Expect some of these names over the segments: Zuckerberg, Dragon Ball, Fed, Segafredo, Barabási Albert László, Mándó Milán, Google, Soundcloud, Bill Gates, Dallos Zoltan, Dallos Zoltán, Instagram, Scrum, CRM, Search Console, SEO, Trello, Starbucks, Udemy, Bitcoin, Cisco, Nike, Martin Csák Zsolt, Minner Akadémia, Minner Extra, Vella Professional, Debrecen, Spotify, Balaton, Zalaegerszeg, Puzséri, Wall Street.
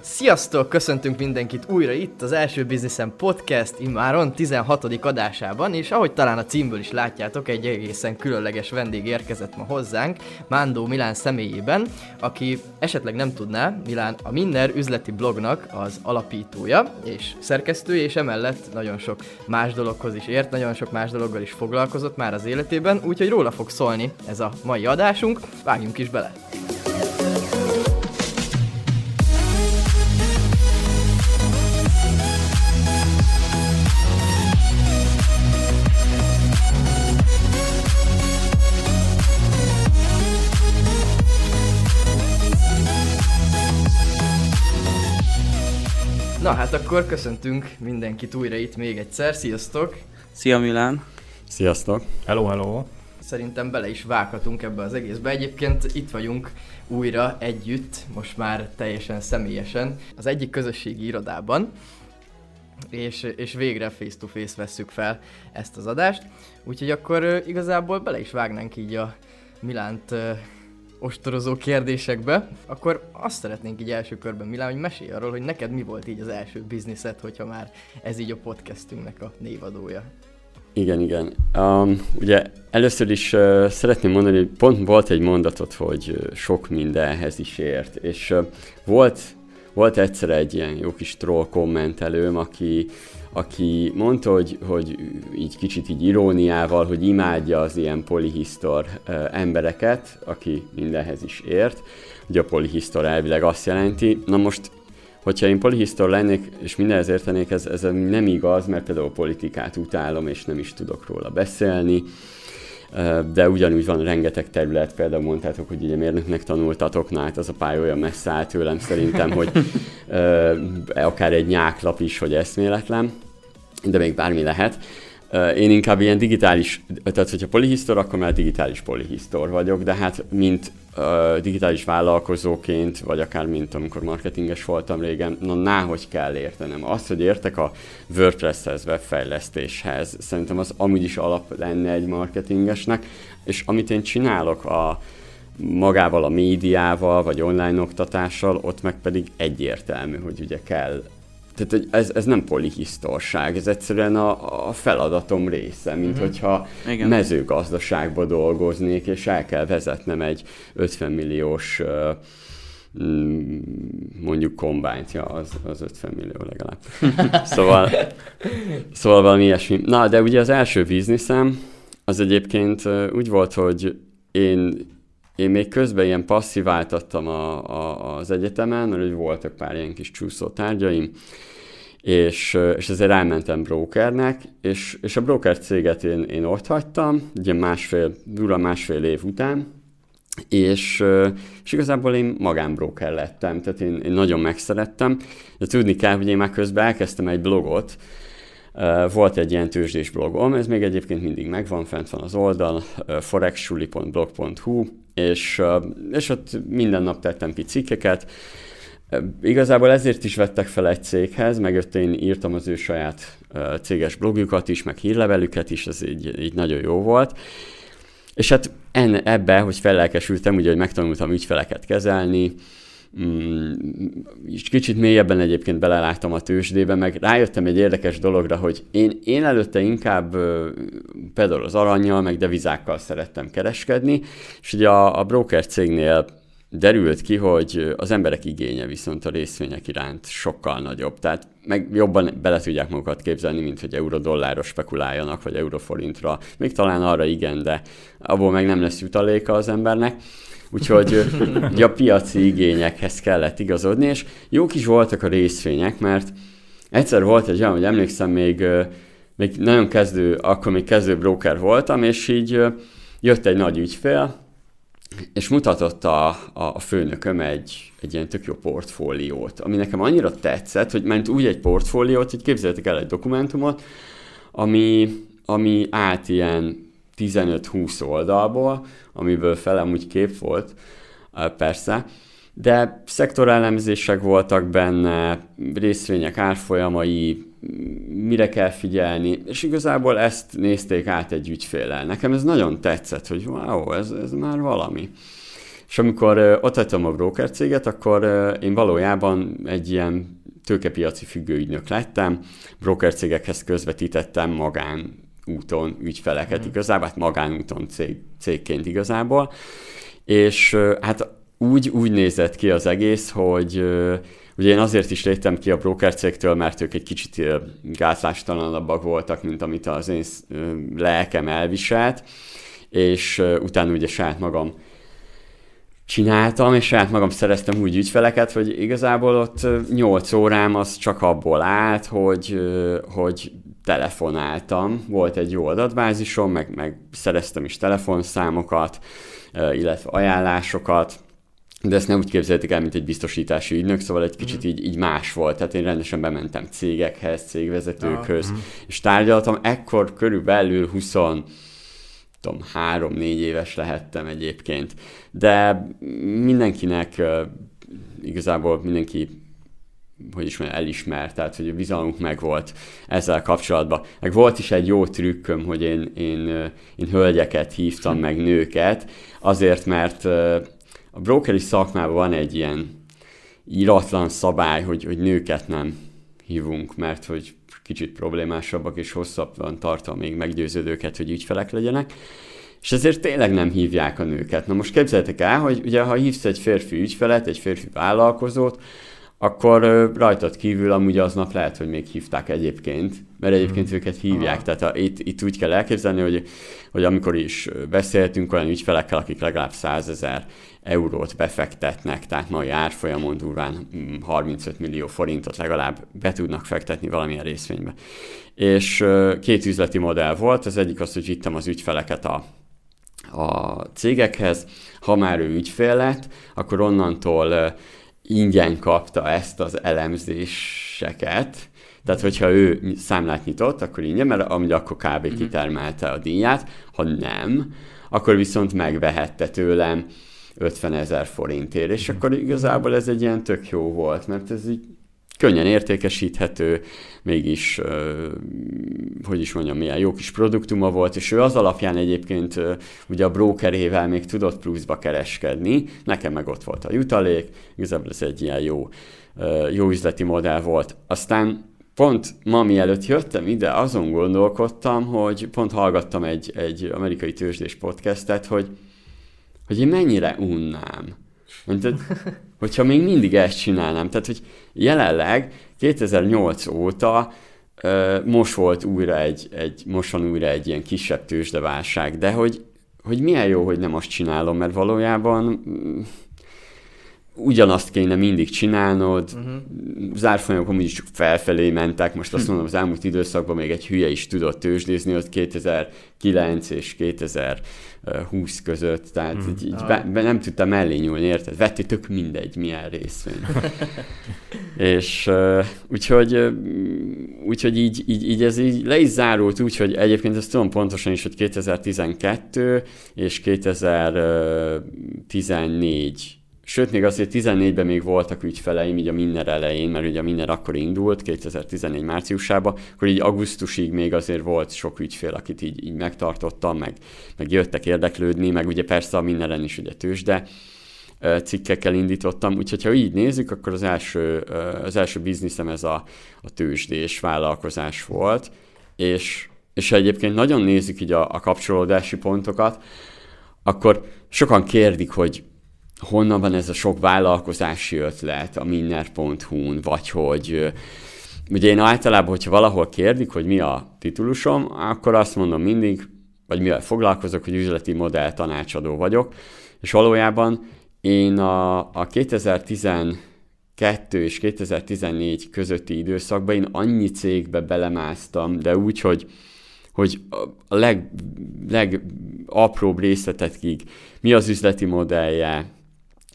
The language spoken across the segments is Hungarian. Sziasztok! Köszöntünk mindenkit újra itt az Első Bizniszem Podcast immáron 16. adásában, és ahogy talán a címből is látjátok, egy egészen különleges vendég érkezett ma hozzánk, Mándó Milán személyében, aki esetleg nem tudná, Milán a Minner üzleti blognak az alapítója és szerkesztője, és emellett nagyon sok más dologhoz is ért, nagyon sok más dologgal is foglalkozott már az életében, úgyhogy róla fog szólni ez a mai adásunk, vágjunk is bele! Na hát akkor köszöntünk mindenkit újra itt még egyszer, sziasztok! Szia Milán! Sziasztok! Hello, hello! Szerintem bele is vághatunk ebbe az egészbe, egyébként itt vagyunk újra együtt, most már teljesen személyesen, az egyik közösségi irodában, és végre face-to-face vesszük fel ezt az adást, úgyhogy akkor igazából bele is vágnánk így a Milánt ostorozó kérdésekbe, akkor azt szeretnénk így első körben, Milán, hogy mesélj arról, hogy neked mi volt így az első bizniszed, hogyha már ez így a podcastünknek a névadója. Igen. Ugye először is szeretném mondani, hogy pont volt egy mondatot, hogy sok mindenhez is ért, és volt egyszer egy ilyen jó kis troll kommentelőm, aki mondta, hogy így kicsit így iróniával, hogy imádja az ilyen polihisztor embereket, aki mindenhez is ért. Ugye a polihisztor elvileg azt jelenti, na most, hogyha én polihisztor lennék és mindenhez értenék, ez nem igaz, mert például politikát utálom és nem is tudok róla beszélni, de ugyanúgy van rengeteg terület, például mondtátok, hogy ugye mérnöknek tanultatok, na hát az a pálya olyan messze áll tőlem szerintem, hogy akár egy nyáklap is, hogy eszméletlen, de még bármi lehet. Én inkább ilyen digitális, tehát hogyha polihisztor, akkor már digitális polihisztor vagyok, de hát mint digitális vállalkozóként, vagy akár mint amikor marketinges voltam régen, hogy kell értenem. Azt, hogy értek a WordPress-hez, webfejlesztéshez, szerintem az amúgy is alap lenne egy marketingesnek, és amit én csinálok magával a médiával, vagy online oktatással, ott meg pedig egyértelmű, hogy ugye kell. Tehát ez nem polihisztorság, ez egyszerűen a feladatom része, mint hogyha mezőgazdaságba dolgoznék, és el kell vezetnem egy 50 milliós mondjuk kombányt, ja, az 50 millió legalább. Szóval valami ilyesmi. Na, de ugye az első bizniszem az egyébként úgy volt, hogy én még közben ilyen passziváltattam az egyetemen, mert úgy voltak pár ilyen kis csúszó tárgyaim, és ezért elmentem brókernek, és a bróker céget én ott hagytam, ugye durva másfél év után, és igazából én magánbróker lettem, tehát én nagyon megszerettem, de tudni kell, hogy én már közben elkezdtem egy blogot. Volt egy ilyen tőzsdés blogom, ez még egyébként mindig megvan, fent van az oldal, forexsuli.blog.hu, és ott minden nap tettem ki cikkeket. Igazából ezért is vettek fel egy céghez, meg ott én írtam az ő saját céges blogjukat is, meg hírlevelüket is, ez így nagyon jó volt. És hát ebbe, hogy fellelkesültem, ugye, hogy megtanultam ügyfeleket kezelni, és kicsit mélyebben egyébként beleláttam a tőzsdébe, meg rájöttem egy érdekes dologra, hogy én előtte inkább például az arannyal, meg devizákkal szerettem kereskedni, és ugye a broker cégnél derült ki, hogy az emberek igénye viszont a részvények iránt sokkal nagyobb, tehát meg jobban bele tudják magukat képzelni, mint hogy euró-dollárra spekuláljanak, vagy euró-forintra, még talán arra igen, de abból meg nem lesz jutaléka az embernek. Úgyhogy a piaci igényekhez kellett igazodni, és jók is voltak a részvények, mert egyszer volt egy olyan, hogy emlékszem, még nagyon kezdő broker voltam, és így jött egy nagy ügyfél, és mutatott a főnököm egy ilyen tök jó portfóliót, ami nekem annyira tetszett, hogy ment úgy egy portfóliót, hogy képzeljétek el egy dokumentumot, ami át ilyen 15-20 oldalból, amiből felem úgy kép volt, persze, de szektorelemzések voltak benne, részvények árfolyamai, mire kell figyelni, és igazából ezt nézték át egy ügyféllel. Nekem ez nagyon tetszett, hogy wow, ez már valami. És amikor ott hagytam a broker céget, akkor én valójában egy ilyen tőkepiaci függőügynök lettem, broker cégekhez közvetítettem magánúton ügyfeleket igazából, hát magánúton cégként igazából, és hát úgy nézett ki az egész, hogy ugye én azért is léptem ki a broker cégtől, mert ők egy kicsit gátlástalanabbak voltak, mint amit az én lelkem elviselt, és utána ugye saját magam csináltam, és saját magam szereztem úgy ügyfeleket, hogy igazából ott 8 órám az csak abból állt, hogy telefonáltam. Volt egy jó adatbázisom, meg szereztem is telefonszámokat, illetve ajánlásokat, de ezt nem úgy képzelték el, mint egy biztosítási ügynök, szóval egy kicsit így más volt. Tehát én rendesen bementem cégekhez, cégvezetőkhöz, és tárgyaltam. Ekkor körülbelül 3-4 éves lehettem egyébként. De mindenkinek, igazából mindenki, hogy is mondjam, elismert, tehát hogy a bizalmunk megvolt ezzel kapcsolatban. Meg volt is egy jó trükköm, hogy én hölgyeket hívtam, meg nőket, azért, mert a brokeri szakmában van egy ilyen íratlan szabály, hogy nőket nem hívunk, mert hogy kicsit problémásabbak és hosszabban tartom még meggyőződőket, hogy ügyfelek legyenek, és ezért tényleg nem hívják a nőket. Na most képzeljétek el, hogy ugye ha hívsz egy férfi ügyfelet, egy férfi vállalkozót, akkor rajtad kívül amúgy aznap lehet, hogy még hívták egyébként, mert egyébként őket hívják. Tehát itt úgy kell elképzelni, hogy amikor is beszéltünk olyan ügyfelekkel, akik legalább 100 000 eurót befektetnek, tehát mai árfolyamon durván 35 millió forintot legalább be tudnak fektetni valamilyen részvénybe. És 2 üzleti modell volt, az egyik az, hogy vittem az ügyfeleket a cégekhez, ha már ő ügyfél lett, akkor onnantól ingyen kapta ezt az elemzéseket, tehát hogyha ő számlát nyitott, akkor ingyen, mert amúgy akkor kb. Kitermelte a díját, ha nem, akkor viszont megvehette tőlem 50 000 forintért, és akkor igazából ez egy ilyen tök jó volt, mert ez így könnyen értékesíthető, mégis, hogy is mondjam, milyen jó kis produktuma volt, és ő az alapján egyébként ugye a brókerével még tudott pluszba kereskedni, nekem meg ott volt a jutalék, igazából ez egy ilyen jó üzleti modell volt. Aztán pont ma mielőtt jöttem ide, azon gondolkodtam, hogy pont hallgattam egy amerikai tőzsdés podcastet, hogy én mennyire unnám. Hogyha még mindig ezt csinálnám. Tehát, hogy jelenleg 2008 óta most van újra egy ilyen kisebb tőzsdeválság, de hogy milyen jó, hogy nem azt csinálom, mert valójában ugyanazt kéne mindig csinálnod, zárfolyamokon mindig csak felfelé mentek, most azt mondom, az elmúlt időszakban még egy hülye is tudott tőzsdézni, ott 2009 és 2020 között, tehát így nem tudtam mellé nyúlni, érted? Vettél tök mindegy, milyen részvény. És úgyhogy így ez így le is zárult úgy, hogy egyébként ezt tudom pontosan is, hogy 2012 és 2014, sőt, még azért 2014-ben még voltak ügyfeleim így a Minner elején, mert ugye a Minner akkor indult, 2014 márciusában, akkor így augusztusig még azért volt sok ügyfél, akit így megtartottam, meg jöttek érdeklődni, meg ugye persze a Minneren is ugye tőzsde cikkekkel indítottam, úgyhogy ha így nézzük, akkor az első bizniszem ez a tőzsdés vállalkozás volt, és ha egyébként nagyon nézzük így a kapcsolódási pontokat, akkor sokan kérdik, hogy honnan van ez a sok vállalkozási ötlet a minner.hu-n, vagy hogy ugye én általában, hogyha valahol kérdik, hogy mi a titulusom, akkor azt mondom mindig, vagy mivel foglalkozok, hogy üzleti modell tanácsadó vagyok, és valójában én a 2012 és 2014 közötti időszakban én annyi cégbe belemásztam, de úgy, hogy a legapróbb részletekig mi az üzleti modellje,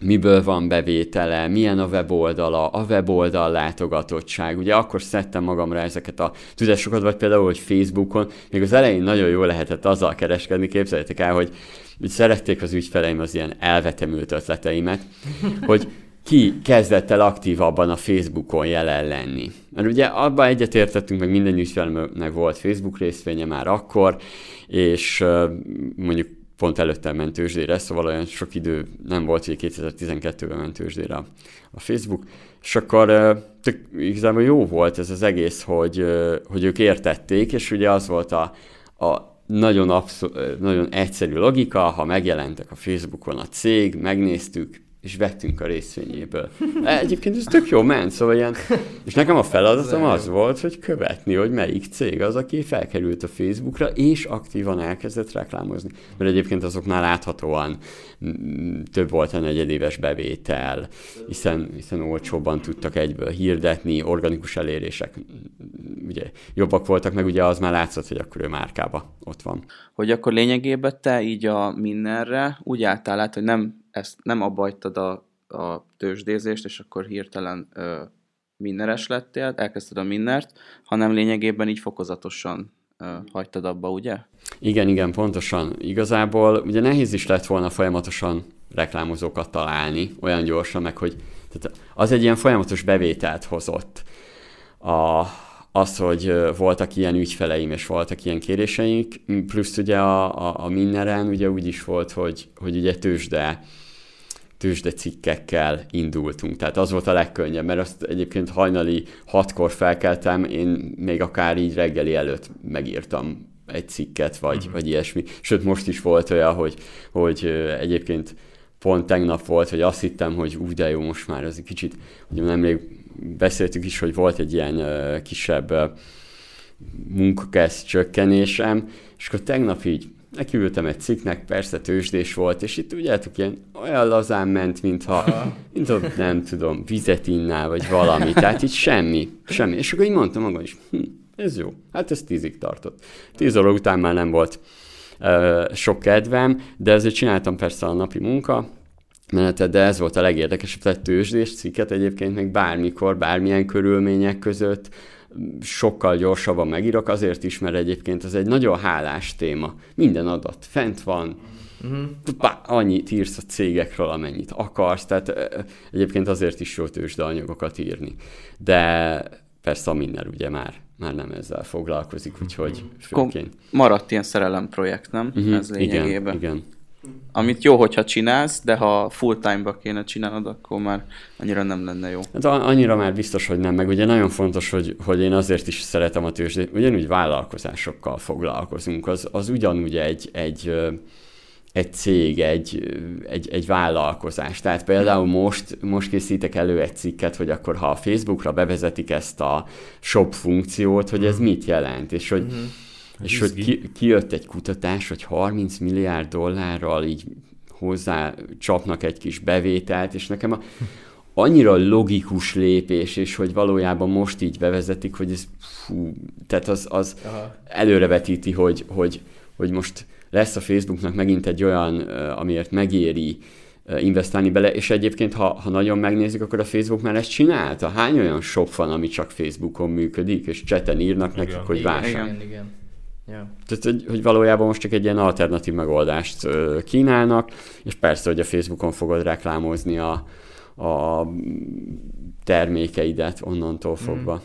miből van bevétele, milyen a weboldala, a weboldal látogatottság. Ugye akkor szedtem magamra ezeket a tudásokat, vagy például, hogy Facebookon, még az elején nagyon jól lehetett azzal kereskedni, képzeljétek el, hogy szerették az ügyfeleim az ilyen elvetemült ötleteimet, hogy ki kezdett el aktívabban a Facebookon jelen lenni. Mert ugye abban egyetértettünk, meg minden ügyfelemnek volt Facebook részvénye már akkor, és mondjuk pont előtte ment tőzsdére, szóval olyan sok idő nem volt, hogy 2012-ben ment tőzsdére a Facebook, és akkor igazából jó volt ez az egész, hogy ők értették, és ugye az volt a nagyon egyszerű logika, ha megjelentek a Facebookon a cég, megnéztük, és vettünk a részvényéből. Egyébként ez tök jó ment, szóval ilyen... És nekem a feladatom az volt, hogy követni, hogy melyik cég az, aki felkerült a Facebookra, és aktívan elkezdett reklámozni. Mert egyébként azoknál láthatóan több volt a negyedéves bevétel, hiszen olcsóbban tudtak egyből hirdetni, organikus elérések ugye jobbak voltak, meg ugye az már látszott, hogy akkor ő márkába ott van. Hogy akkor lényegében te így a Minnerre úgy álltál át, hogy nem abba hagytad a tőzsdézést, és akkor hirtelen minneres lettél, elkezdted a Minnert, hanem lényegében így fokozatosan hagytad abba, ugye? Igen, pontosan. Igazából ugye nehéz is lett volna folyamatosan reklámozókat találni, olyan gyorsan, meg hogy tehát az egy ilyen folyamatos bevételt hozott. Az, hogy voltak ilyen ügyfeleim, és voltak ilyen kéréseink, plusz ugye a Minneren ugye úgy is volt, hogy ugye tőzsde cikkekkel indultunk. Tehát az volt a legkönnyebb, mert azt egyébként hajnali 6-kor felkeltem, én még akár így reggeli előtt megírtam egy cikket, vagy ilyesmi. Sőt, most is volt olyan, hogy egyébként pont tegnap volt, hogy azt hittem, hogy de jó, most már az egy kicsit, hogy nemrég beszéltük is, hogy volt egy ilyen kisebb munkakeszt csökkenésem, és akkor tegnap így nekiültem egy cikknek, persze tőzsdés volt, és itt ugye ilyen olyan lazán ment, mintha nem tudom, vizet innál, vagy valami, tehát így semmi. És akkor így mondtam magam is, ez jó, hát ez 10-ig tartott. 10 óra után már nem volt sok kedvem, de ezért csináltam persze a napi munka menetet, de ez volt a legérdekesebb, tehát tőzsdés cikket egyébként még bármikor, bármilyen körülmények között sokkal gyorsabban megírok, azért is, mert egyébként az egy nagyon hálás téma. Minden adat fent van, annyit írsz a cégekről, amennyit akarsz, tehát egyébként azért is jó tőzsdeanyagokat írni. De persze a Minner ugye már nem ezzel foglalkozik, úgyhogy főként. Maradt ilyen szerelem projekt, nem? Ez lényegében. Igen. Amit jó, hogyha csinálsz, de ha full-time-ba kéne csinálnod, akkor már annyira nem lenne jó. Hát annyira már biztos, hogy nem, meg ugye nagyon fontos, hogy én azért is szeretem a tőzsdét, ugyanúgy vállalkozásokkal foglalkozunk, az ugyanúgy egy cég, egy vállalkozás. Tehát például most készítek elő egy cikket, hogy akkor ha a Facebookra bevezetik ezt a shop funkciót, hogy ez mit jelent, és hogy... És hogy kijött egy kutatás, hogy 30 milliárd dollárral így hozzá csapnak egy kis bevételt, és nekem annyira logikus lépés, és hogy valójában most így bevezetik, hogy ez tehát az előrevetíti, hogy most lesz a Facebooknak megint egy olyan, amiért megéri investálni bele, és egyébként, ha nagyon megnézik, akkor a Facebook már ezt csinálta. Hány olyan shop van, ami csak Facebookon működik, és chaten írnak nekik, hogy vásárolj. Igen. Ja. Tehát, hogy valójában most csak egy ilyen alternatív megoldást kínálnak, és persze, hogy a Facebookon fogod reklámozni a termékeidet onnantól fogva.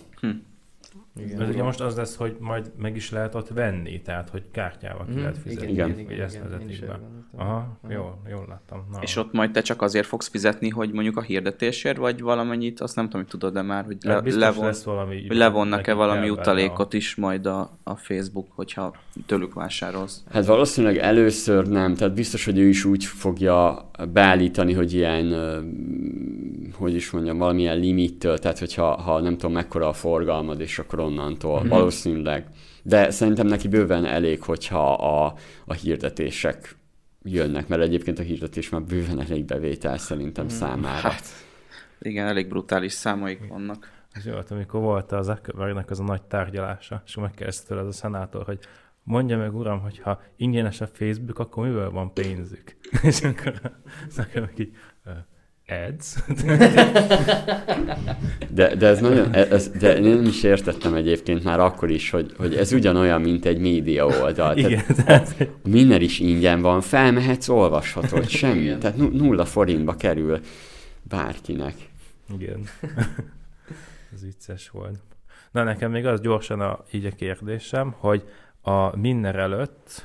Igen. Ez ugye most az lesz, hogy majd meg is lehet ott venni, tehát, hogy kártyával ki lehet fizetni. Igen. Ezt vezetik be. Aha, jól láttam. Na. És ott majd te csak azért fogsz fizetni, hogy mondjuk a hirdetésért, vagy valamennyit, azt nem tudom, hogy tudod-e már, hogy levonnak-e valami utalékot is majd a Facebook, hogyha tőlük vásárolsz. Hát valószínűleg először nem, tehát biztos, hogy ő is úgy fogja beállítani, hogy ilyen, hogy is mondjam, valamilyen limittől, tehát hogyha nem tudom, mekkora a forgalmad, és akkor onnantól, valószínűleg. De szerintem neki bőven elég, hogyha a hirdetések jönnek, mert egyébként a hirdetés már bőven elég bevétel szerintem számára. Hát, igen, elég brutális számaik vannak. Jó, amikor volt az Zuckerbergnek az a nagy tárgyalása, és megkérdezte tőle az a szenátor, hogy mondja meg, uram, hogy ha ingyenes a Facebook, akkor miből van pénzük? És akkor Zuckerberg így... De ez nagyon, de én nem is értettem egyébként már akkor is, hogy ez ugyanolyan, mint egy média oldal. Igen, tehát Minner is ingyen van, felmehetsz, olvashatod, semmi. Igen. Tehát 0 forintba kerül bárkinek. Igen. Ez vicces volt. Na nekem még az gyorsan így a kérdésem, hogy a Minner előtt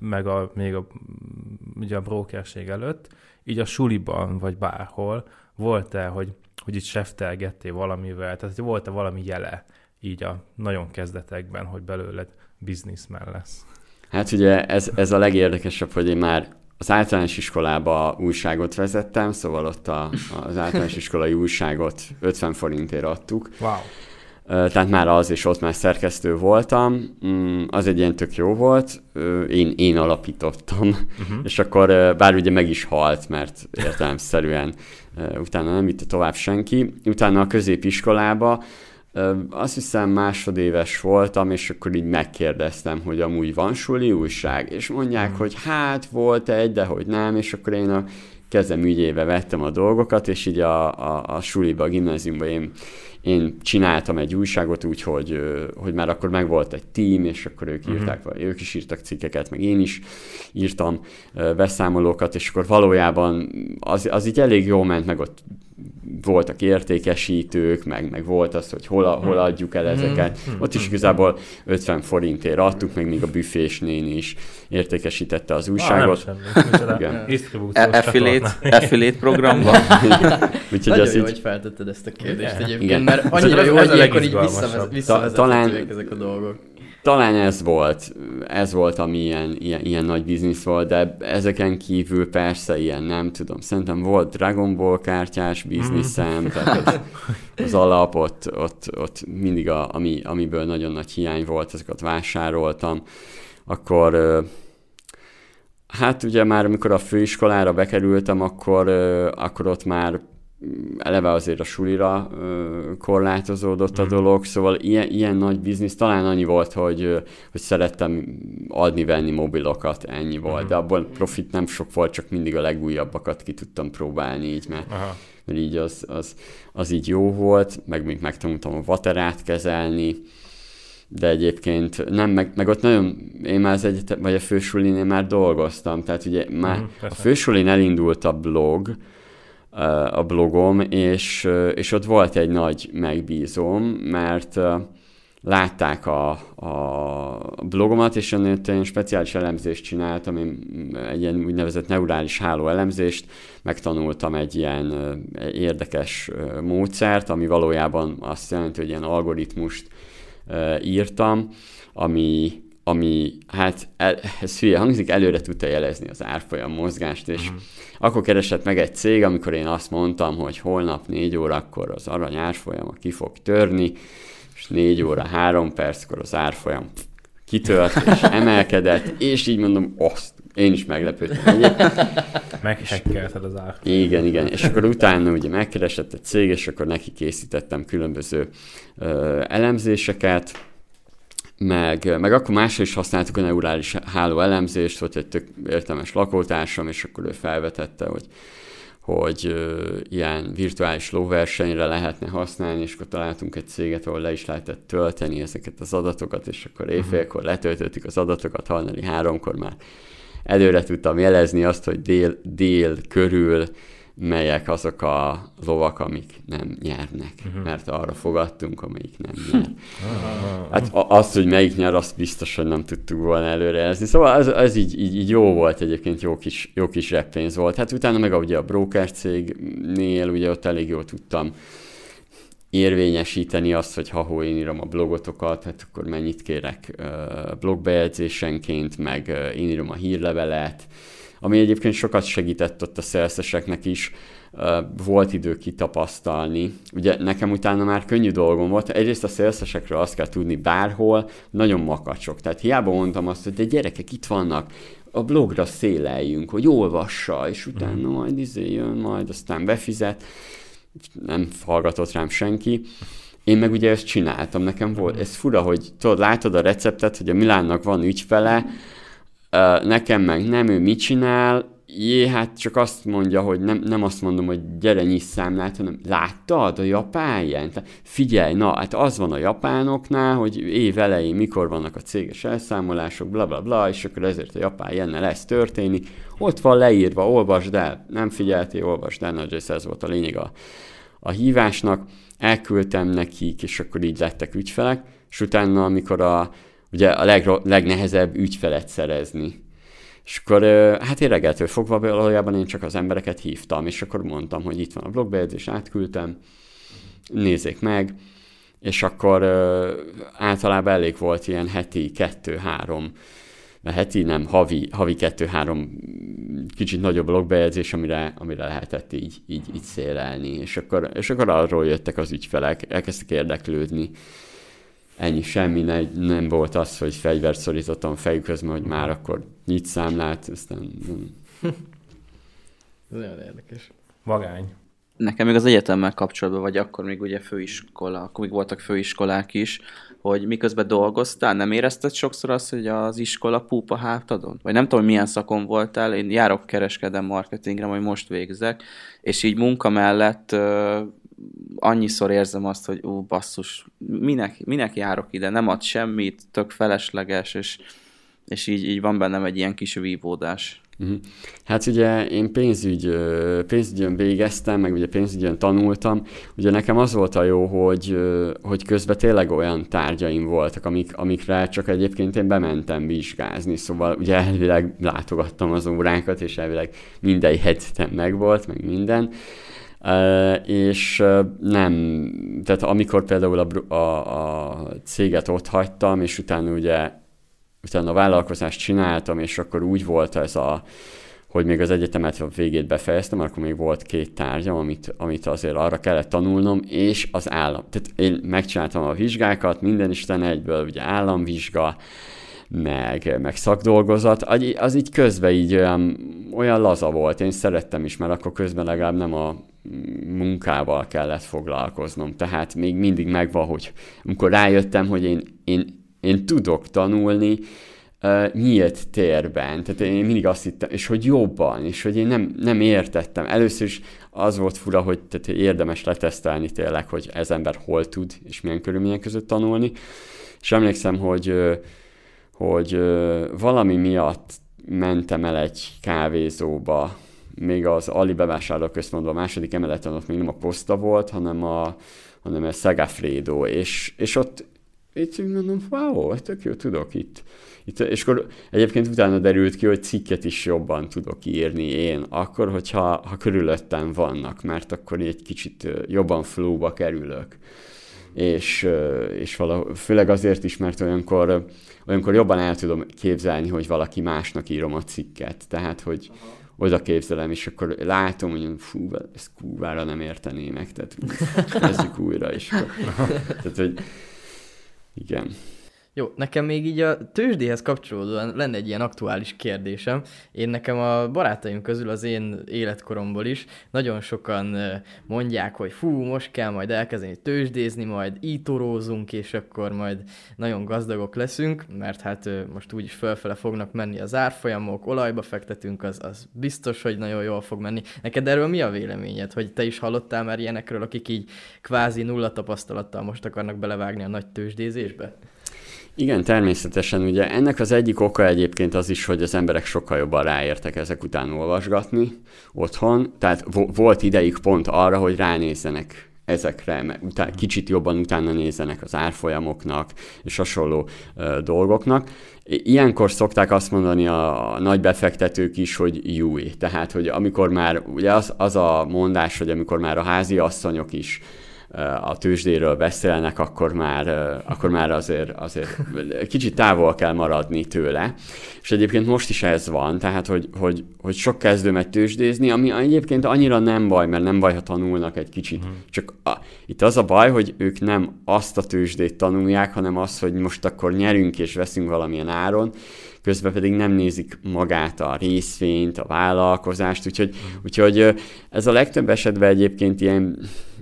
meg ugye a brókerség előtt, így a suliban, vagy bárhol volt-e, hogy itt seftelgettél valamivel, tehát volt-e valami jele így a nagyon kezdetekben, hogy belőled bizniszmen lesz? Hát ugye ez a legérdekesebb, hogy én már az általános iskolába újságot vezettem, szóval ott az általános iskolai újságot 50 forintért adtuk. Wow. Tehát már ott szerkesztő voltam, az egy ilyen tök jó volt, én alapítottam, és akkor bár ugye meg is halt, mert értelemszerűen utána nem vitte tovább senki. Utána a középiskolába, azt hiszem másodéves voltam, és akkor így megkérdeztem, hogy amúgy van suli újság, és mondják, hogy hát volt egy, de hogy nem, és akkor én a kezem ügyébe vettem a dolgokat, és így a suliba, a gimnáziumban én csináltam egy újságot úgy, hogy már akkor meg volt egy team, és akkor ők írták, vagy ők is írtak cikkeket, meg én is írtam beszámolókat, és akkor valójában az így elég jól ment, meg ott voltak értékesítők, meg volt az, hogy hol adjuk el ezeket. Ott is igazából 50 forintért adtuk, meg még a büfés néni is értékesítette az újságot. Affiliate programban. Nagyon jó, hogy feltetted ezt a kérdést egyébként, mert annyira jó, hogy ilyenkor így visszavezethetőek ezek a dolgok. Talán ez volt, ami ilyen nagy biznisz volt, de ezeken kívül persze ilyen, nem tudom, szerintem volt Dragon Ball kártyás bizniszem, tehát az alap, ott mindig, amiből nagyon nagy hiány volt, ezeket vásároltam. Akkor hát ugye már amikor a főiskolára bekerültem, akkor ott már eleve azért a sulira korlátozódott a dolog, szóval ilyen nagy biznisz talán annyi volt, hogy szerettem adni-venni mobilokat, ennyi volt, de abból profit nem sok volt, csak mindig a legújabbakat ki tudtam próbálni így, mert így az így jó volt, meg még megtanultam a vaterát kezelni, de egyébként nem, meg ott nagyon, én már az egyetem, vagy a fősulinél már dolgoztam, tehát ugye már a fősulin elindult a blogom, és ott volt egy nagy megbízóm, mert látták a blogomat, és én speciális elemzést csináltam, én egy ilyen úgynevezett neurális háló elemzést, megtanultam egy ilyen érdekes módszert, ami valójában azt jelenti, hogy ilyen algoritmust írtam, ami hát ez hülye hangzik, előre tudta jelezni az árfolyam mozgást, és akkor keresett meg egy cég, amikor én azt mondtam, hogy holnap 4 órakor az arany árfolyama ki fog törni, és 4:03 az árfolyam kitört, és emelkedett, és így mondom, én is meglepődtem. Meghekkelted az árfolyam. Igen, és akkor utána ugye megkeresett egy cég, és akkor neki készítettem különböző elemzéseket, meg akkor másra is használtuk a neurális háló elemzést, volt egy tök értelmes lakótársam, és akkor ő felvetette, hogy ilyen virtuális lóversenyre lehetne használni, és akkor találtunk egy céget, ahol le is lehetett tölteni ezeket az adatokat, és akkor éjfélkor letöltöttük az adatokat, hajnali 3-kor már előre tudtam jelezni azt, hogy dél körül melyek azok a lovak, amik nem nyernek, mert arra fogadtunk, amelyik nem nyer. Hát azt, hogy melyik nyer, azt biztos, hogy nem tudtuk volna előrejelezni. Szóval ez így jó volt egyébként, jó kis zseppénz volt. Hát utána meg ugye a broker cégnél, ugye ott elég jól tudtam érvényesíteni azt, hogy ha én írom a blogotokat, hát akkor mennyit kérek blogbejegyzésenként, meg én írom a hírlevelet, ami egyébként sokat segített ott a szerzeseknek is, volt idő kitapasztalni. Ugye nekem utána már könnyű dolgom volt, egyrészt a szerzesekről azt kell tudni bárhol, nagyon makacsok. Tehát hiába mondtam azt, hogy de gyerekek, itt vannak, a blogra széleljünk, hogy olvassa, és utána majd jön, majd aztán befizet. Nem hallgatott rám senki. Én meg ugye ezt csináltam, nekem volt, ez fura, hogy tudod, látod a receptet, hogy a Milánnak van ügyfele, nekem meg nem, ő mit csinál, hát csak azt mondja, hogy nem azt mondom, hogy gyere nyiss számlát, hanem láttad a japán ilyen? Figyelj, na, hát az van a japánoknál, hogy év elején mikor vannak a céges elszámolások, és akkor ezért a japán ilyennel ez történik. Ott van leírva, olvasd el, nem figyeltél, olvasd el, nagy rész ez volt a lényeg a hívásnak, elküldtem nekik, és akkor így lettek ügyfelek, és utána, amikor ugye a legnehezebb ügyfelet szerezni. És akkor hát én reggeltől fogva valójában én csak az embereket hívtam, és akkor mondtam, hogy itt van a blogbejegyzés, átküldtem, nézzék meg, és akkor általában elég volt ilyen havi 2-3 kicsit nagyobb blogbejegyzés, amire lehetett így szélelni. És akkor arról jöttek az ügyfelek, elkezdtek érdeklődni. Ennyi, semmi, nem volt az, hogy fegyvert szorítottam a fejükhöz, hogy már akkor nyit számlát, aztán... Ez nagyon érdekes. Vagány. Nekem még az egyetemmel kapcsolatban, vagy akkor még ugye akkor még voltak főiskolák is, hogy miközben dolgoztál, nem érezted sokszor azt, hogy az iskola púpa hátadon? Vagy nem tudom, hogy milyen szakon voltál, én járok kereskedem marketingre, majd most végzek, és így munka mellett annyiszor érzem azt, hogy basszus, minek járok ide, nem ad semmit, tök felesleges, és így van bennem egy ilyen kis vívódás. Hát ugye én pénzügyön végeztem, meg ugye pénzügyön tanultam. Ugye nekem az volt a jó, hogy közben tényleg olyan tárgyaim voltak, amikre csak egyébként én bementem vizsgázni. Szóval ugye elvileg látogattam az órákat, és elvileg minden jegyzetem megvolt, meg minden. És nem, tehát amikor például a céget ott hagytam, és utána a vállalkozást csináltam, és akkor úgy volt ez hogy még az egyetemet a végét befejeztem, akkor még volt 2 tárgyam, amit azért arra kellett tanulnom, és az állam. Tehát én megcsináltam a vizsgákat, minden isten egyből, ugye államvizsga, meg szakdolgozat, az így közben így olyan laza volt, én szerettem is, mert akkor közben legalább nem a munkával kellett foglalkoznom, tehát még mindig megvan, hogy amikor rájöttem, hogy én tudok tanulni nyílt térben, tehát én mindig azt hittem, és hogy jobban, és hogy én nem értettem. Először is az volt fura, hogy tehát érdemes letesztelni tényleg, hogy ez ember hol tud, és milyen körülmények között tanulni, és emlékszem, hogy valami miatt mentem el egy kávézóba, még az Ali Bevásárló Központban a második emeleten, ott még nem a Costa volt, hanem a Segafredo, és ott így mondom, wow, tök jó, tudok itt. És akkor egyébként utána derült ki, hogy cikket is jobban tudok írni én, akkor, hogyha körülöttem vannak, mert akkor egy kicsit jobban flowba kerülök. És főleg azért is, mert olyankor jobban el tudom képzelni, hogy valaki másnak írom a cikket. Tehát, hogy oda képzelem, és akkor látom, hogy fú, ezt kurvára nem értené meg, tehát kezdjük újra is. Tehát, hogy igen. Jó, nekem még így a tőzsdéhez kapcsolódóan lenne egy ilyen aktuális kérdésem. Nekem a barátaim közül az én életkoromból is nagyon sokan mondják, hogy most kell majd elkezdeni tőzsdézni, majd ítorózunk, és akkor majd nagyon gazdagok leszünk, mert hát most úgyis fölfele fognak menni az árfolyamok, olajba fektetünk, az biztos, hogy nagyon jól fog menni. Neked erről mi a véleményed, hogy te is hallottál már ilyenekről, akik így kvázi nulla tapasztalattal most akarnak belevágni a nagy tőzsdézésbe? Igen, természetesen ugye ennek az egyik oka egyébként az is, hogy az emberek sokkal jobban ráértek ezek után olvasgatni otthon, tehát volt ideig pont arra, hogy ránézzenek ezekre, mert kicsit jobban utána nézzenek az árfolyamoknak és hasonló dolgoknak. Ilyenkor szokták azt mondani a nagy befektetők is, hogy júj, tehát hogy amikor már, ugye az a mondás, hogy amikor már a házi asszonyok is a tőzsdéről beszélnek, akkor már azért kicsit távol kell maradni tőle. És egyébként most is ez van, tehát hogy sok kezdő megy tőzsdézni, ami egyébként annyira nem baj, mert nem baj, ha tanulnak egy kicsit. Csak itt az a baj, hogy ők nem azt a tőzsdét tanulják, hanem azt, hogy most akkor nyerünk és veszünk valamilyen áron, közben pedig nem nézik magát a részvényt, a vállalkozást, úgyhogy ez a legtöbb esetben egyébként ilyen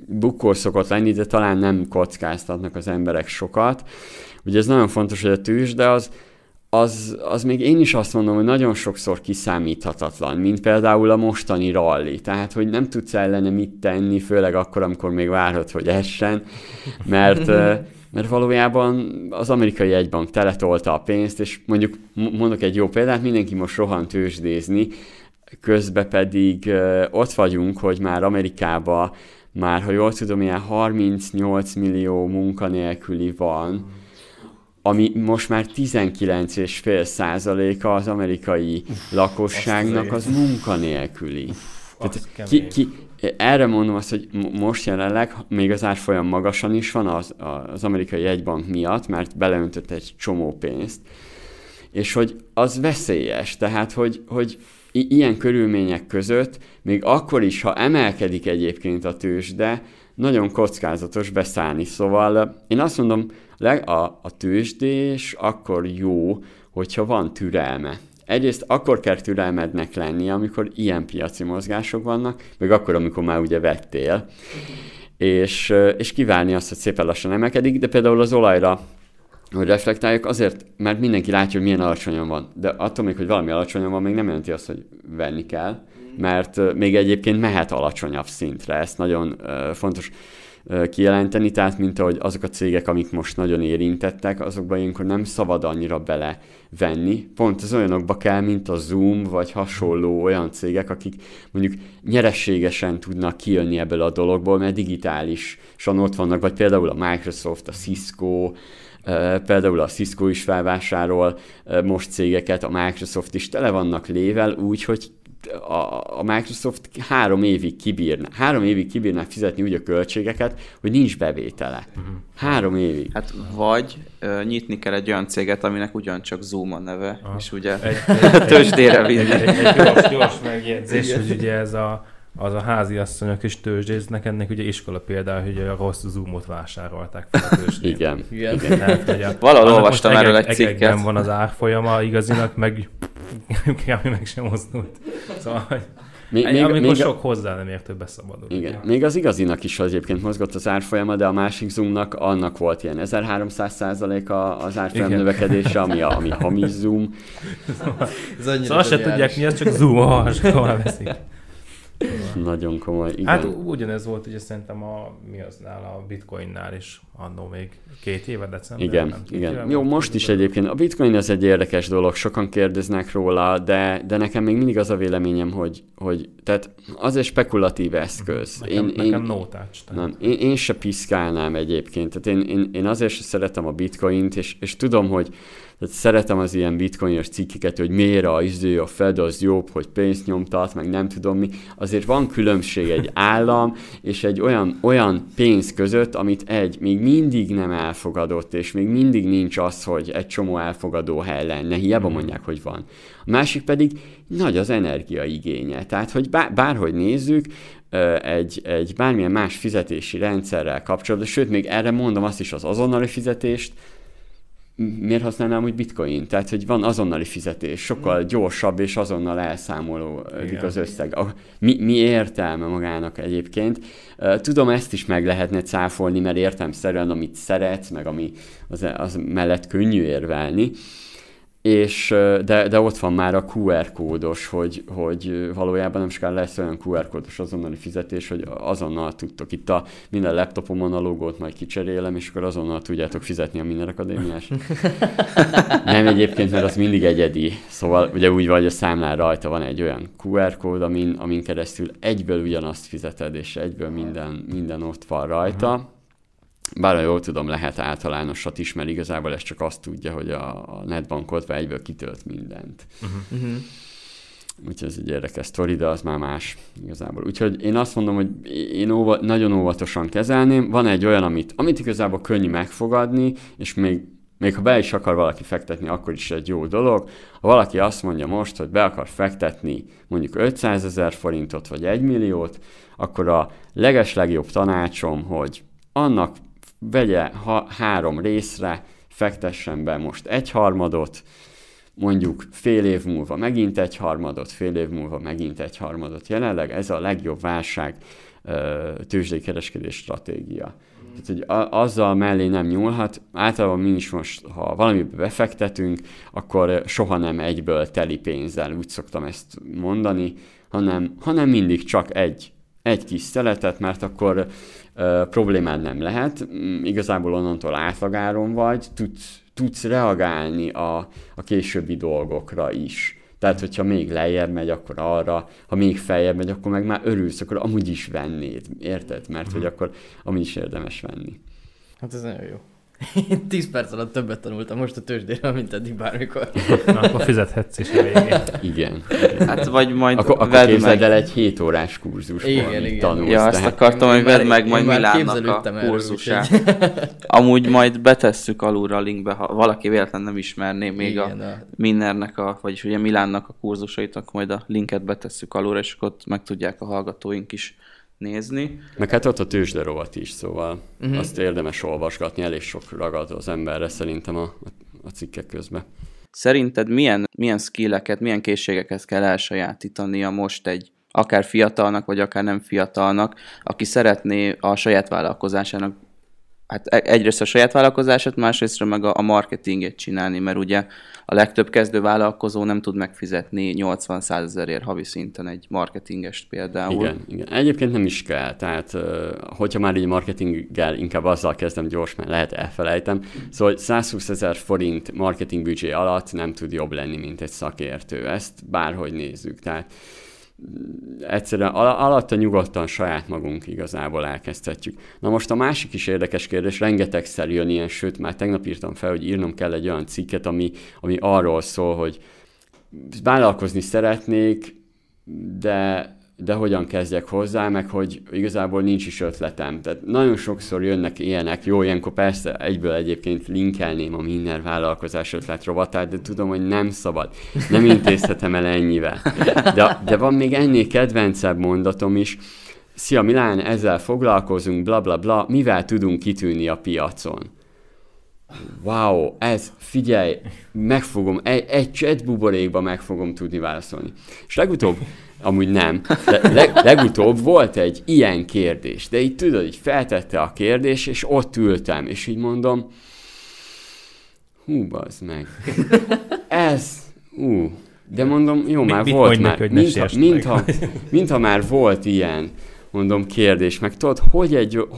bukkó szokott lenni, de talán nem kockáztatnak az emberek sokat. Ugye ez nagyon fontos, hogy a tőzsde az még én is azt mondom, hogy nagyon sokszor kiszámíthatatlan, mint például a mostani ralli. Tehát, hogy nem tudsz ellene mit tenni, főleg akkor, amikor még várod, hogy essen, mert valójában az amerikai jegybank teletolta a pénzt, és mondjuk, mondok egy jó példát, mindenki most rohan tőzsdézni, közben pedig ott vagyunk, hogy már Amerikában már, ha jól tudom, ilyen 38 millió munkanélküli van, ami most már 19,5% az amerikai lakosságnak az munkanélküli. Tehát erre mondom azt, hogy most jelenleg még az árfolyam magasan is van az amerikai jegybank miatt, mert beleöntött egy csomó pénzt, és hogy az veszélyes, tehát hogy ilyen körülmények között, még akkor is, ha emelkedik egyébként a tőzsde, nagyon kockázatos beszállni. Szóval én azt mondom, a tőzsdés akkor jó, hogyha van türelme. Egyrészt akkor kell türelmednek lenni, amikor ilyen piaci mozgások vannak, meg akkor, amikor már ugye vettél, és kivárni azt, hogy szépen lassan emelkedik, de például az olajra, hogy reflektáljuk, azért, mert mindenki látja, hogy milyen alacsonyan van, de attól még, hogy valami alacsonyan van, még nem jelenti azt, hogy venni kell, mert még egyébként mehet alacsonyabb szintre, ezt nagyon fontos kijelenteni, tehát mint ahogy azok a cégek, amik most nagyon érintettek, azokban ilyenkor nem szabad annyira belevenni. Pont az olyanokba kell, mint a Zoom, vagy hasonló olyan cégek, akik mondjuk nyereségesen tudnak kijönni ebből a dologból, mert digitálisan ott vannak, vagy például a Microsoft, a Cisco, például a Cisco is felvásárol most cégeket, a Microsoft is tele vannak lével, úgyhogy a Microsoft 3 évig kibírná. 3 évig kibírná fizetni úgy a költségeket, hogy nincs bevétele. 3 évig. Hát vagy nyitni kell egy olyan céget, aminek ugyancsak Zoom a neve, és ugye tőzsdére vinni. Egy gyors megjegyzés, hogy ugye ez az a háziasszonyok is tőzsdéznek, ennek ugye iskola például, hogy a rossz Zoomot vásárolták fel a tőzsdén. Igen. Tehát, valahol olvastam erről egy cikket. Egekben van az árfolyama igazinak, meg kb. Meg sem mozdult. Szóval, amikor sok hozzá nem értő beszabadul. Igen. Még az igazinak is egyébként mozgott az árfolyama, de a másik Zoomnak annak volt ilyen 1300% az árfolyam növekedése, ami hamis Zoom. Szóval azt se tudják mi, az csak Zoom a harcsokkal veszik. Nagyon komoly, igen. Hát ugyanez volt ugye szerintem a bitcoinnál is annó még 2 éve decemberben. Igen. Jó, most is egyébként. A bitcoin az egy érdekes dolog, sokan kérdeznek róla, de nekem még mindig az a véleményem, hogy tehát az egy spekulatív eszköz. Nekem no touch. Nem, én se piszkálnám egyébként. Tehát én azért se szeretem a bitcoint, és tudom, hogy tehát szeretem az ilyen bitcoinos cikkiket, hogy miért a Fed az jobb, hogy pénzt nyomtat, meg nem tudom mi. Azért van különbség egy állam és egy olyan pénz között, amit még mindig nem elfogadott, és még mindig nincs az, hogy egy csomó elfogadó hely lenne. Hiába mondják, hogy van. A másik pedig nagy az energiaigénye. Tehát, hogy bárhogy nézzük, egy bármilyen más fizetési rendszerrel kapcsolatban, sőt, még erre mondom azt is, az azonnali fizetést, miért használnám úgy bitcoin? Tehát, hogy van azonnali fizetés, sokkal gyorsabb és azonnal elszámolódik az összeg. Mi értelme magának egyébként? Tudom, ezt is meg lehetne cáfolni, mert értelemszerűen, amit szeretsz, meg ami az mellett könnyű érvelni, de ott van már a QR-kódos, hogy valójában nem sokára lesz olyan QR-kódos azonnali fizetés, hogy azonnal tudtok. Itt minden laptopomon a logót majd kicserélem, és akkor azonnal tudjátok fizetni a Minner Akadémiás. Nem egyébként, mert az mindig egyedi. Szóval ugye úgy vagy, a számlán rajta van egy olyan QR-kód, amin keresztül egyből ugyanazt fizeted, és egyből minden ott van rajta. Bár jól tudom, lehet általánosat is, mert igazából ez csak azt tudja, hogy a netbankodva egyből kitölt mindent. Uh-huh. Úgyhogy ez egy érdekes sztori, de az már más igazából. Úgyhogy én azt mondom, hogy én nagyon óvatosan kezelném. Van egy olyan, amit igazából könnyű megfogadni, és még ha be is akar valaki fektetni, akkor is egy jó dolog. Ha valaki azt mondja most, hogy be akar fektetni mondjuk 500 000 forintot, vagy 1 milliót, akkor a legeslegjobb tanácsom, hogy annak vegye 3 részre, fektessen be most 1/3, mondjuk fél év múlva megint 1/3, fél év múlva megint 1/3. Jelenleg ez a legjobb válság tőzsdei kereskedés stratégia. Tehát, hogy azzal mellé nem nyúlhat. Általában mi is most, ha valamiben befektetünk, akkor soha nem egyből teli pénzzel, úgy szoktam ezt mondani, hanem mindig csak egy kis szeletet, mert akkor problémád nem lehet. Igazából onnantól átlagáron vagy, tudsz reagálni a későbbi dolgokra is. Tehát, hogyha még lejjebb megy, akkor arra, ha még feljebb megy, akkor meg már örülsz, akkor amúgy is vennéd, érted? Mert hogy akkor amúgy is érdemes venni. Hát ez nagyon jó. Én 10 perc alatt többet tanultam most a tőzsdéről, mint eddig bármikor. Na, akkor fizethetsz is a végén. Igen. Hát vagy majd akkor képzeld el egy 7 órás kurzust, amit tanulsz. Ja, azt akartam, hogy vedd meg majd Milánnak a kurzusát. Amúgy majd betesszük alulra a linkbe, ha valaki véletlen nem ismerné még igen, a Minnernek, vagyis ugye Milánnak a kurzusait, akkor majd a linket betesszük alulra, és ott meg tudják a hallgatóink is nézni. Meg hát ott a tőzsde rovat is, szóval azt érdemes olvasgatni, elég sok ragad az emberre szerintem a cikkek közben. Szerinted milyen skilleket, milyen készségeket kell elsajátítania most egy akár fiatalnak, vagy akár nem fiatalnak, aki szeretné a saját vállalkozásának, hát egyrészt a saját vállalkozását, másrészt meg a marketingét csinálni, mert ugye a legtöbb kezdő vállalkozó nem tud megfizetni 80-100 000-ért havi szinten egy marketingest például. Igen, igen. Egyébként nem is kell, tehát hogyha már így marketinggel inkább azzal kezdem gyors, mert lehet elfelejtem. Szóval 120 000 forint marketing büdzsé alatt nem tud jobb lenni, mint egy szakértő. Ezt bárhogy nézzük, tehát egyszerűen alatta nyugodtan saját magunk igazából elkezdhetjük. Na most a másik is érdekes kérdés, rengetegszer jön ilyen, sőt már tegnap írtam fel, hogy írnom kell egy olyan cikket, ami arról szól, hogy vállalkozni szeretnék, de hogyan kezdjek hozzá, meg hogy igazából nincs is ötletem. Tehát nagyon sokszor jönnek ilyenek, jó, ilyenkor persze egyből egyébként linkelném a Minner vállalkozás ötlet rovatát, de tudom, hogy nem szabad, nem intézhetem el ennyivel. De van még ennél kedvencebb mondatom is, szia Milán, ezzel foglalkozunk, bla bla bla, mivel tudunk kitűnni a piacon? Wow, ez, figyelj, megfogom, egy chat buborékba meg fogom tudni válaszolni. És legutóbb, amúgy nem, de legutóbb volt egy ilyen kérdés, de így tudod, így feltette a kérdés, és ott ültem, és így mondom, hú, bazd meg, ez, de mondom, jó, már mit volt már, mintha már volt ilyen, mondom, kérdés, meg tudod,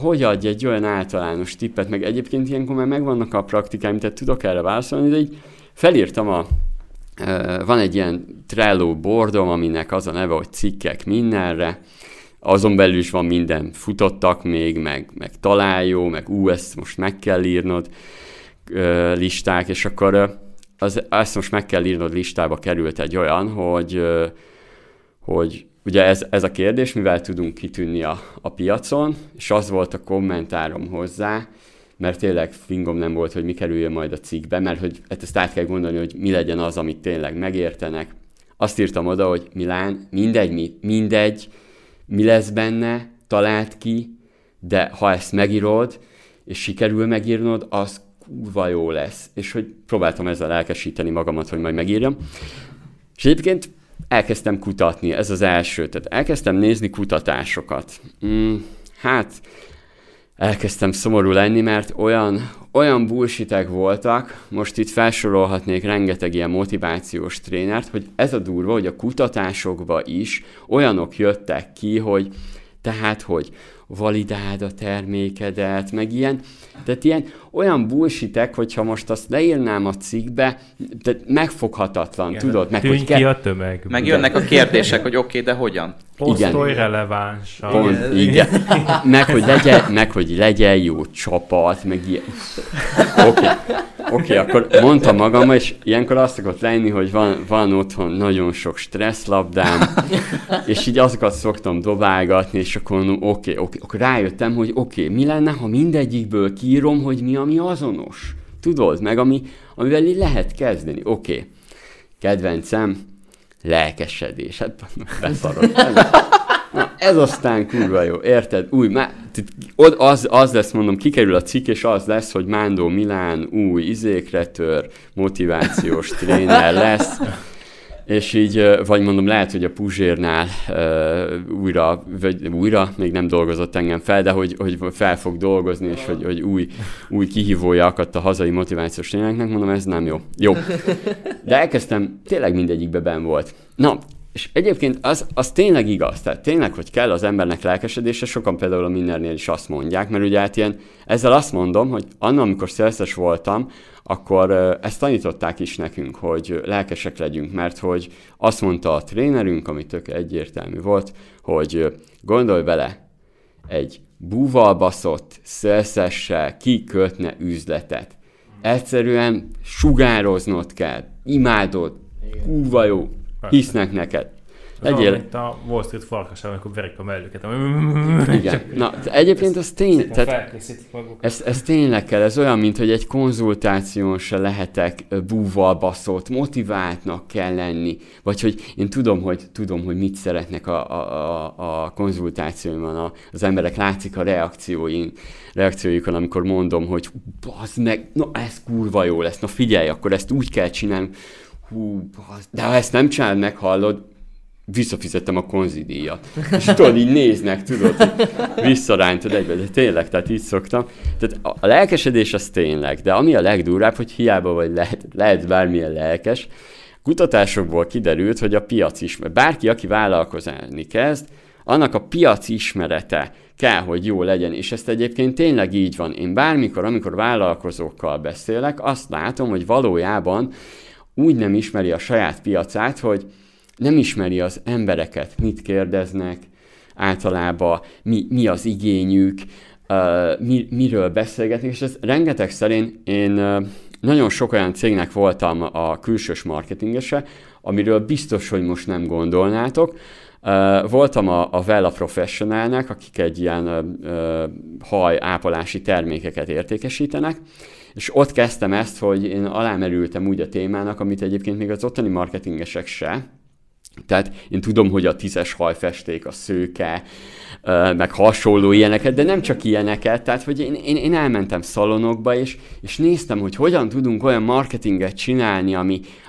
hogy adj egy olyan általános tippet, meg egyébként ilyenkor már megvannak a praktikáim, tehát tudok erre válaszolni, de így felírtam van egy ilyen Trello boardom, aminek az a neve, hogy cikkek mindenre, azon belül is van minden, futottak még, meg találjó, meg ezt most meg kell írnod listák, és akkor ezt most meg kell írnod listába került egy olyan, hogy ugye ez a kérdés, mivel tudunk kitűnni a piacon, és az volt a kommentárom hozzá, mert tényleg fingom nem volt, hogy mi kerüljön majd a cikkbe, mert hogy ezt át kell gondolni, hogy mi legyen az, amit tényleg megértenek. Azt írtam oda, hogy Milán, mindegy, mi lesz benne, találd ki, de ha ezt megírod, és sikerül megírnod, az kurva jó lesz. És hogy próbáltam ezzel elkesíteni magamat, hogy majd megírjam. És egyébként elkezdtem kutatni, ez az első, tehát elkezdtem nézni kutatásokat. Elkezdtem szomorú lenni, mert olyan bullshitek voltak, most itt felsorolhatnék rengeteg ilyen motivációs trénert, hogy ez a durva, hogy a kutatásokba is olyanok jöttek ki, hogy hogy validáld a termékedet, meg ilyen, tehát ilyen olyan bullshitek, hogyha most azt leírnám a cikkbe, tehát megfoghatatlan, igen, tudod? Meg, tűnj ki a tömeg. Meg jönnek a kérdések, hogy oké, de hogyan? Posztolj relevánsan. Igen. Meg, hogy legyen jó csapat, meg ilyen. Oké, akkor mondtam magam, és ilyenkor azt szokott lenni, hogy van otthon nagyon sok stresszlabdám, és így azokat szoktam dobálgatni, és akkor mondom, oké, akkor rájöttem, hogy mi lenne, ha mindegyikből kiírom, hogy mi, ami azonos. Tudod, meg amivel így lehet kezdeni. Oké, kedvencem, lelkesedés. Hát, beszarod. Na, ez aztán kurva jó, érted? Az lesz, mondom, kikerül a cikk, és az lesz, hogy Mándó Milán új izékre tör, motivációs tréner lesz, és így, vagy mondom, lehet, hogy a Puzsérnál újra, még nem dolgozott engem fel, de hogy fel fog dolgozni, és hogy új kihívója akadt a hazai motivációs trénereknek, mondom, ez nem jó. Jó. De elkezdtem, tényleg mindegyikben benn volt. Na, és egyébként az tényleg igaz, tehát tényleg, hogy kell az embernek lelkesedése, sokan például a Minnernél is azt mondják, mert ugye hát ilyen, ezzel azt mondom, hogy annál, amikor szerzes voltam, akkor ezt tanították is nekünk, hogy lelkesek legyünk, mert hogy azt mondta a trénerünk, ami tök egyértelmű volt, hogy gondolj bele egy búval baszott szélszessel kikötne üzletet. Egyszerűen sugároznod kell, imádod, kurva jó, hisznek neked. Egyébként mint a Wall Street farkasán, amikor verik a mellőket. Igen. Na, egyébként ez tény, tehát ez tényleg kell, ez olyan, mint hogy egy konzultáción se lehetek búval baszott, motiváltnak kell lenni. Vagy hogy én tudom, hogy mit szeretnek a konzultációimban az emberek, látszik a reakcióikon, amikor mondom, hogy bazd meg, na ez kurva jó lesz, na figyelj, akkor ezt úgy kell csinálni, de ha ezt nem csinálod, meghallod, visszafizettem a konzidíjat. És tudod, így néznek, tudod, visszarántod egybe, de tényleg, tehát így szoktam. Tehát a lelkesedés az tényleg, de ami a legdurább, hogy hiába vagy lehet bármilyen lelkes. Kutatásokból kiderült, hogy a piac ismerete, bárki, aki vállalkozni kezd, annak a piac ismerete kell, hogy jó legyen, és ezt egyébként tényleg így van. Én bármikor, amikor vállalkozókkal beszélek, azt látom, hogy valójában úgy nem ismeri a saját piacát, hogy nem ismeri az embereket, mit kérdeznek általában, mi az igényük, miről beszélgetnek, és ez rengetegszer én nagyon sok olyan cégnek voltam a külsős marketingese, amiről biztos, hogy most nem gondolnátok. Voltam a Vella Professionalnek, akik egy ilyen hajápolási termékeket értékesítenek, és ott kezdtem ezt, hogy én alámerültem úgy a témának, amit egyébként még az ottani marketingesek se. Tehát én tudom, hogy a 10-es hajfesték, a szőke, meg hasonló ilyeneket, de nem csak ilyeneket, tehát hogy én elmentem szalonokba, és néztem, hogy hogyan tudunk olyan marketinget csinálni,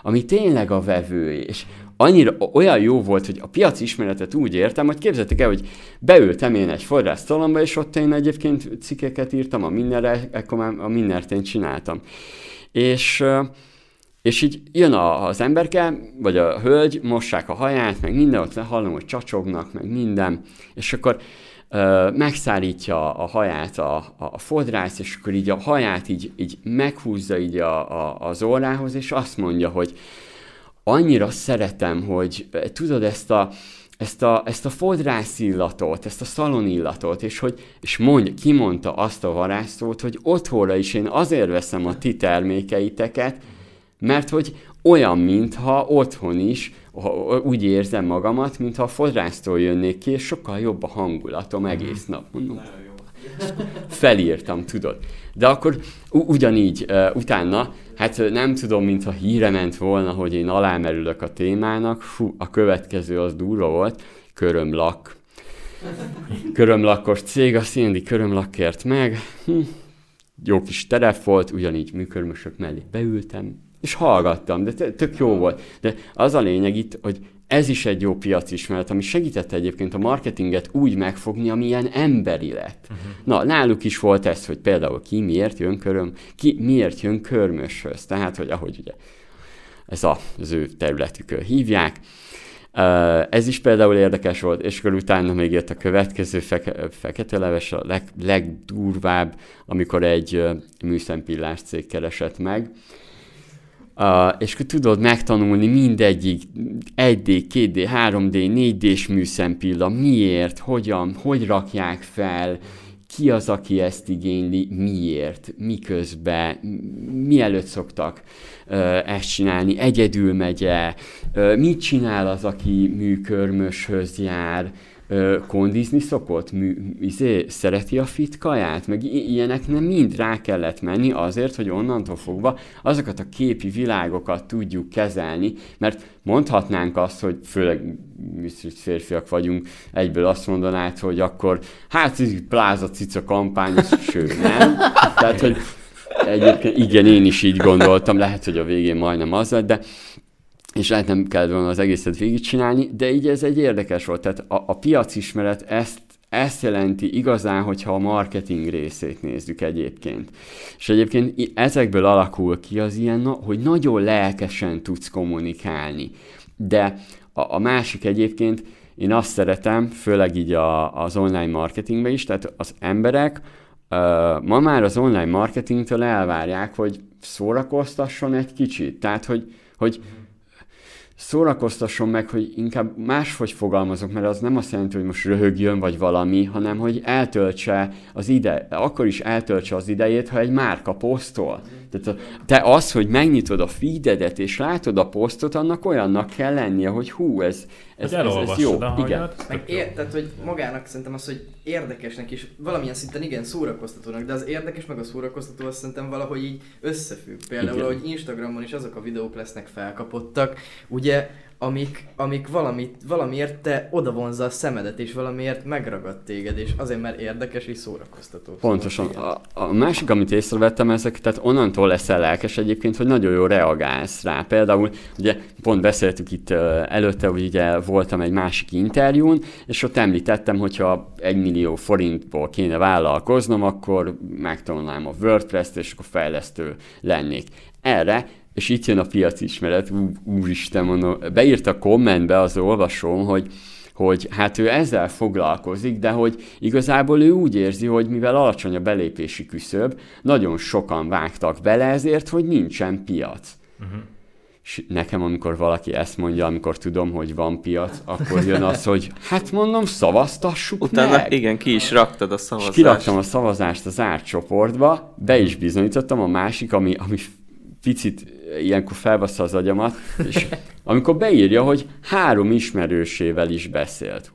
ami tényleg a vevő, és annyira olyan jó volt, hogy a piaci ismeretet úgy értem, hogy képzeljétek el, hogy beültem én egy forrásztalomba, és ott én egyébként cikkeket írtam, a Minnert én csináltam. És így jön az emberke, vagy a hölgy, mossák a haját, meg minden, ott hallom, hogy csacsognak, meg minden, és akkor megszárítja a haját a fodrász, és akkor így a haját így meghúzza így az órához, és azt mondja, hogy annyira szeretem, hogy tudod ezt a fodrász illatot, ezt a szalon illatot, és kimondta azt a varázsszót, hogy otthonra is én azért veszem a ti termékeiteket, mert hogy olyan, mintha otthon is úgy érzem magamat, mintha a fodrásztól jönnék ki, és sokkal jobb a hangulatom egész nap. Mondom, felírtam, tudod. De akkor ugyanígy utána, hát nem tudom, mintha híre ment volna, hogy én alámerülök a témának. Fú, a következő az durva volt, körömlak. Körömlakos cég, a széndi körömlakért meg. Jó kis terep volt, ugyanígy műkörmösök mellé beültem, és hallgattam, de tök jó volt. De az a lényeg itt, hogy ez is egy jó piacismeret, ami segítette egyébként a marketinget úgy megfogni, amilyen emberi lett. Uh-huh. Na, náluk is volt ez, hogy például ki miért jön körmöshöz. Tehát, hogy ahogy ugye ez az ő területükön hívják. Ez is például érdekes volt, és akkor utána még jött a következő fekete leves, a legdurvább, amikor egy műszempillás cég keresett meg. És akkor tudod megtanulni mindegyik 1D, 2D, 3D, 4D-s műszempilla, miért, hogyan, hogy rakják fel, ki az, aki ezt igényli, miért, miközben, mielőtt szoktak ezt csinálni, egyedül megye, mit csinál az, aki műkörmöshöz jár, kondizni szokott, szereti a fit kaját, meg ilyeneknek mind rá kellett menni azért, hogy onnantól fogva azokat a képi világokat tudjuk kezelni, mert mondhatnánk azt, hogy főleg férfiak vagyunk, egyből azt mondanád, hogy akkor hát pláza cica kampány, sőt nem. Tehát, hogy egyébként igen, én is így gondoltam, lehet, hogy a végén majdnem az lett, de és lehet nem kellett volna az egészet végigcsinálni, de így ez egy érdekes volt. Tehát a piacismeret ezt jelenti igazán, hogyha a marketing részét nézzük egyébként. És egyébként ezekből alakul ki az ilyen, hogy nagyon lelkesen tudsz kommunikálni. De a másik egyébként, én azt szeretem, főleg így az online marketingben is, tehát az emberek ma már az online marketingtől elvárják, hogy szórakoztasson egy kicsit. Tehát, hogy szórakoztasson meg, hogy inkább máshogy fogalmazok, mert az nem azt jelenti, hogy most röhögjön vagy valami, hanem hogy eltöltse az ide, akkor is eltöltse az idejét, ha egy márka posztol. Tehát te az, hogy megnyitod a feededet és látod a posztot, annak olyannak kell lennie, hogy hú, ez jó. Igen. Tehát, hogy magának szerintem az, hogy érdekesnek is, valamilyen szinten igen, szórakoztatónak, de az érdekes meg a szórakoztató azt szerintem valahogy így összefügg. Például, igen. Hogy Instagramon is azok a videók lesznek felkapottak, ugye, amik valamiért te odavonza a szemedet, és valamiért megragad téged, és azért, mert érdekes és szórakoztató. Pontosan. A másik, amit észrevettem, ezek, tehát onnantól leszel lelkes egyébként, hogy nagyon jól reagálsz rá. Például, ugye pont beszéltük itt előtte, hogy ugye voltam egy másik interjún, és ott említettem, hogyha 1 millió forintból kéne vállalkoznom, akkor megtanulnám a WordPress-t, és akkor fejlesztő lennék. Erre és itt jön a piacismeret, úristen mondom, beírt a kommentbe az olvasom, hogy hát ő ezzel foglalkozik, de hogy igazából ő úgy érzi, hogy mivel alacsony a belépési küszöb, nagyon sokan vágtak bele ezért, hogy nincsen piac. Uh-huh. És nekem, amikor valaki ezt mondja, amikor tudom, hogy van piac, akkor jön az, hogy hát mondom, szavaztassuk utána meg. Igen, ki is raktad a szavazást. És kiraktam a szavazást az zárt csoportba, be is bizonyítottam, a másik, ami picit ilyenkor felbassza az agyamat, és amikor beírja, hogy 3 ismerősével is beszélt.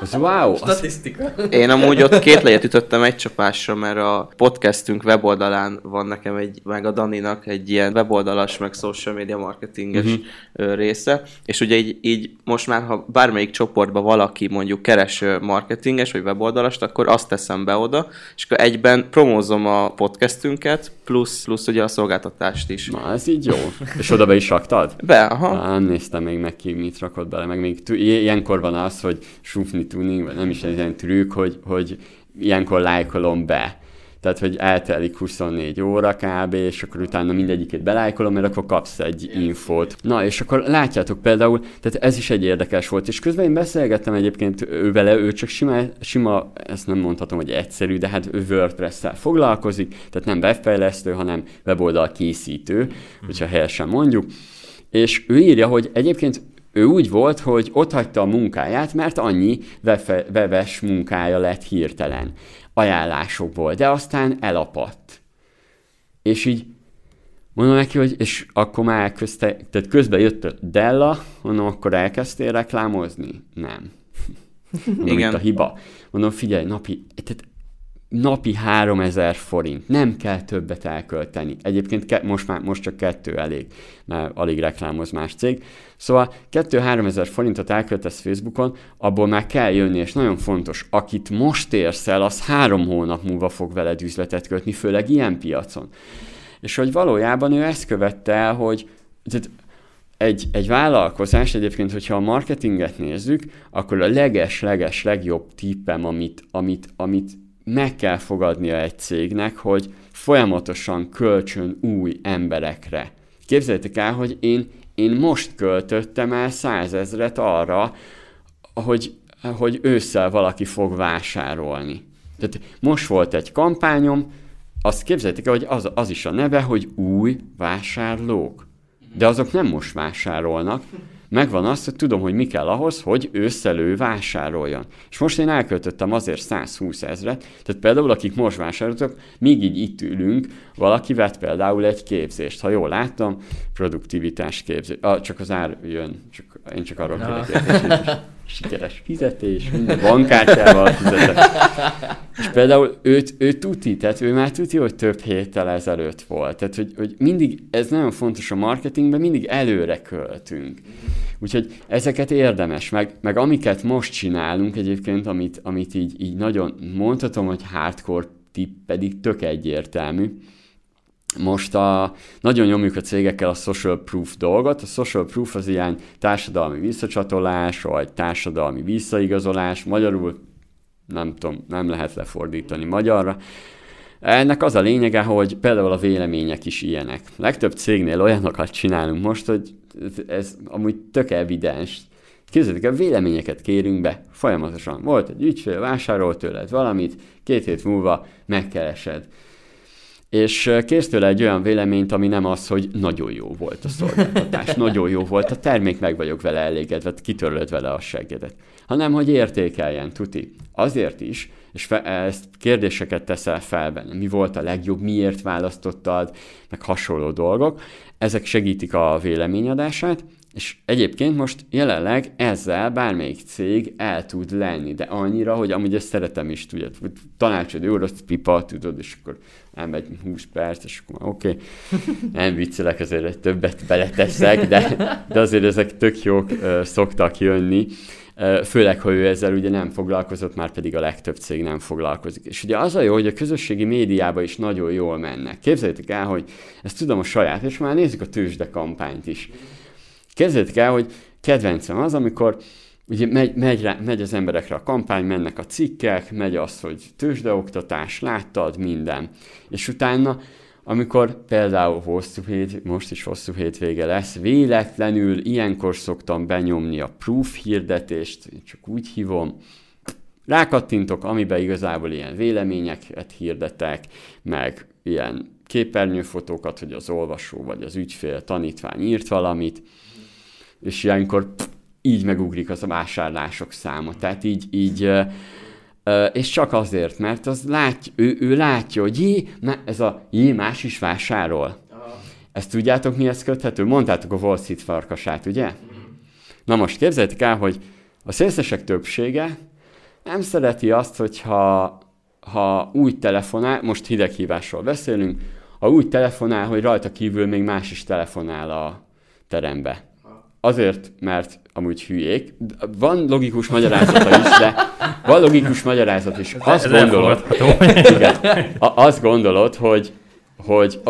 Az wow! Statisztika. Én amúgy ott 2 legyet ütöttem egy csapásra, mert a podcastünk weboldalán van nekem meg a Daninak egy ilyen weboldalas, meg social media marketinges része, és ugye így most már, ha bármelyik csoportban valaki mondjuk keres marketinges, vagy weboldalast, akkor azt teszem be oda, és akkor egyben promózom a podcastünket, plusz ugye a szolgáltatást is. Na, ez így jó. És oda be is raktad? Be, aha. Nem néztem még meg ki, mit rakott bele, meg még ilyenkor van az, hogy sufni tuning, vagy nem is egy ilyen trükk, hogy ilyenkor lájkolom be. Tehát, hogy eltelik 24 óra kb, és akkor utána mindegyiket belájkolom, mert akkor kapsz egy infót. Na, és akkor látjátok például, tehát ez is egy érdekes volt, és közben én beszélgettem egyébként vele, ő csak sima, ezt nem mondhatom, hogy egyszerű, de hát ő WordPress-szel foglalkozik, tehát nem webfejlesztő, hanem weboldal készítő, hogyha helyesen mondjuk. És ő írja, hogy egyébként ő úgy volt, hogy otthagyta a munkáját, mert annyi webes munkája lett hirtelen ajánlásokból, de aztán elapadt. És így mondom neki, hogy és akkor már tehát közben jött a Della, mondom, akkor elkezdtél reklámozni? Nem. Mondom, igen. Itt a hiba. Mondom, figyelj, napi 3000 forint. Nem kell többet elkölteni. Egyébként most csak 2 elég, mert alig reklámoz más cég. Szóval 2-3 ezer forintot elköltesz Facebookon, abból már kell jönni, és nagyon fontos, akit most érsz el, az 3 hónap múlva fog veled üzletet kötni, főleg ilyen piacon. És hogy valójában ő ezt követte el, hogy egy vállalkozás egyébként, hogyha a marketinget nézzük, akkor a leges legjobb tippem, amit meg kell fogadnia egy cégnek, hogy folyamatosan költsön új emberekre. Képzeljétek el, hogy én most költöttem el 100 000 arra, hogy ősszel valaki fog vásárolni. Tehát most volt egy kampányom, azt képzeljétek el, hogy az is a neve, hogy új vásárlók. De azok nem most vásárolnak. Megvan az, hogy tudom, hogy mi kell ahhoz, hogy ősszel ő vásároljon. És most én elköltöttem azért 120 000, tehát például akik most vásároltak, míg így itt ülünk, valaki vett például egy képzést. Ha jól láttam, produktivitás képzés. Csak az ár jön, én csak arról kérdeztem. Sikeres fizetés, minden bankkártyával fizetek. És például ő már tuti, hogy több héttel ezelőtt volt. Tehát, hogy mindig, ez nagyon fontos a marketingben, mindig előre költünk. Úgyhogy ezeket érdemes, meg amiket most csinálunk egyébként, amit így nagyon mondhatom, hogy hardcore tipp, pedig tök egyértelmű. Most nagyon nyomjuk a cégekkel a social proof dolgot. A social proof az ilyen társadalmi visszacsatolás, vagy társadalmi visszaigazolás. Magyarul nem tudom, nem lehet lefordítani magyarra. Ennek az a lényege, hogy például a vélemények is ilyenek. Legtöbb cégnél olyanokat csinálunk most, hogy ez amúgy tök evidens. Képzeljétek el, véleményeket kérünk be folyamatosan. Volt egy ügyfél, vásárolt tőled valamit, 2 hét múlva megkeresed. és kérsz tőle egy olyan véleményt, ami nem az, hogy nagyon jó volt a szolgáltatás, nagyon jó volt a termék, meg vagyok vele elégedve, kitörölt vele a seggedet, hanem hogy értékeljen, tuti. Azért is, és ezt kérdéseket teszel fel benne, mi volt a legjobb, miért választottad, meg hasonló dolgok, ezek segítik a véleményadását, és egyébként most jelenleg ezzel bármelyik cég el tud lenni, de annyira, hogy amúgy ezt szeretem is, tudod, tanácsadó úr, azt pipa, tudod, és akkor elmegy 20 perc, és akkor oké, nem viccelek, azért többet beleteszek, de azért ezek tök jók szoktak jönni, főleg, ha ő ezzel ugye nem foglalkozott, már pedig a legtöbb cég nem foglalkozik. És ugye az a jó, hogy a közösségi médiában is nagyon jól mennek. Képzeljétek el, hogy ezt tudom a saját, és már nézzük a tőzsdekampányt is. Képzeljétek el, hogy kedvencem az, amikor ugye megy az emberekre a kampány, mennek a cikkek, megy az, hogy tőzsdeoktatás, láttad, minden. És utána, amikor például most is hosszú hétvége lesz, véletlenül ilyenkor szoktam benyomni a proof hirdetést, csak úgy hívom, rákattintok, amiben igazából ilyen véleményeket hirdetek, meg ilyen képernyőfotókat, hogy az olvasó vagy az ügyfél, tanítvány írt valamit, és ilyenkor így megugrik az a vásárlások száma. Tehát így és csak azért, mert az látja, ő látja, hogy más is vásárol. Ezt tudjátok, mihez köthető? Mondtátok a Wall Street farkasát, ugye? Na most képzeljétek el, hogy a szélszesek többsége nem szereti azt, hogyha úgy telefonál, most hideghívásról beszélünk, ha úgy telefonál, hogy rajta kívül még más is telefonál a terembe. Azért, mert amúgy hülyék. Van logikus magyarázata is, Azt gondolod, hogy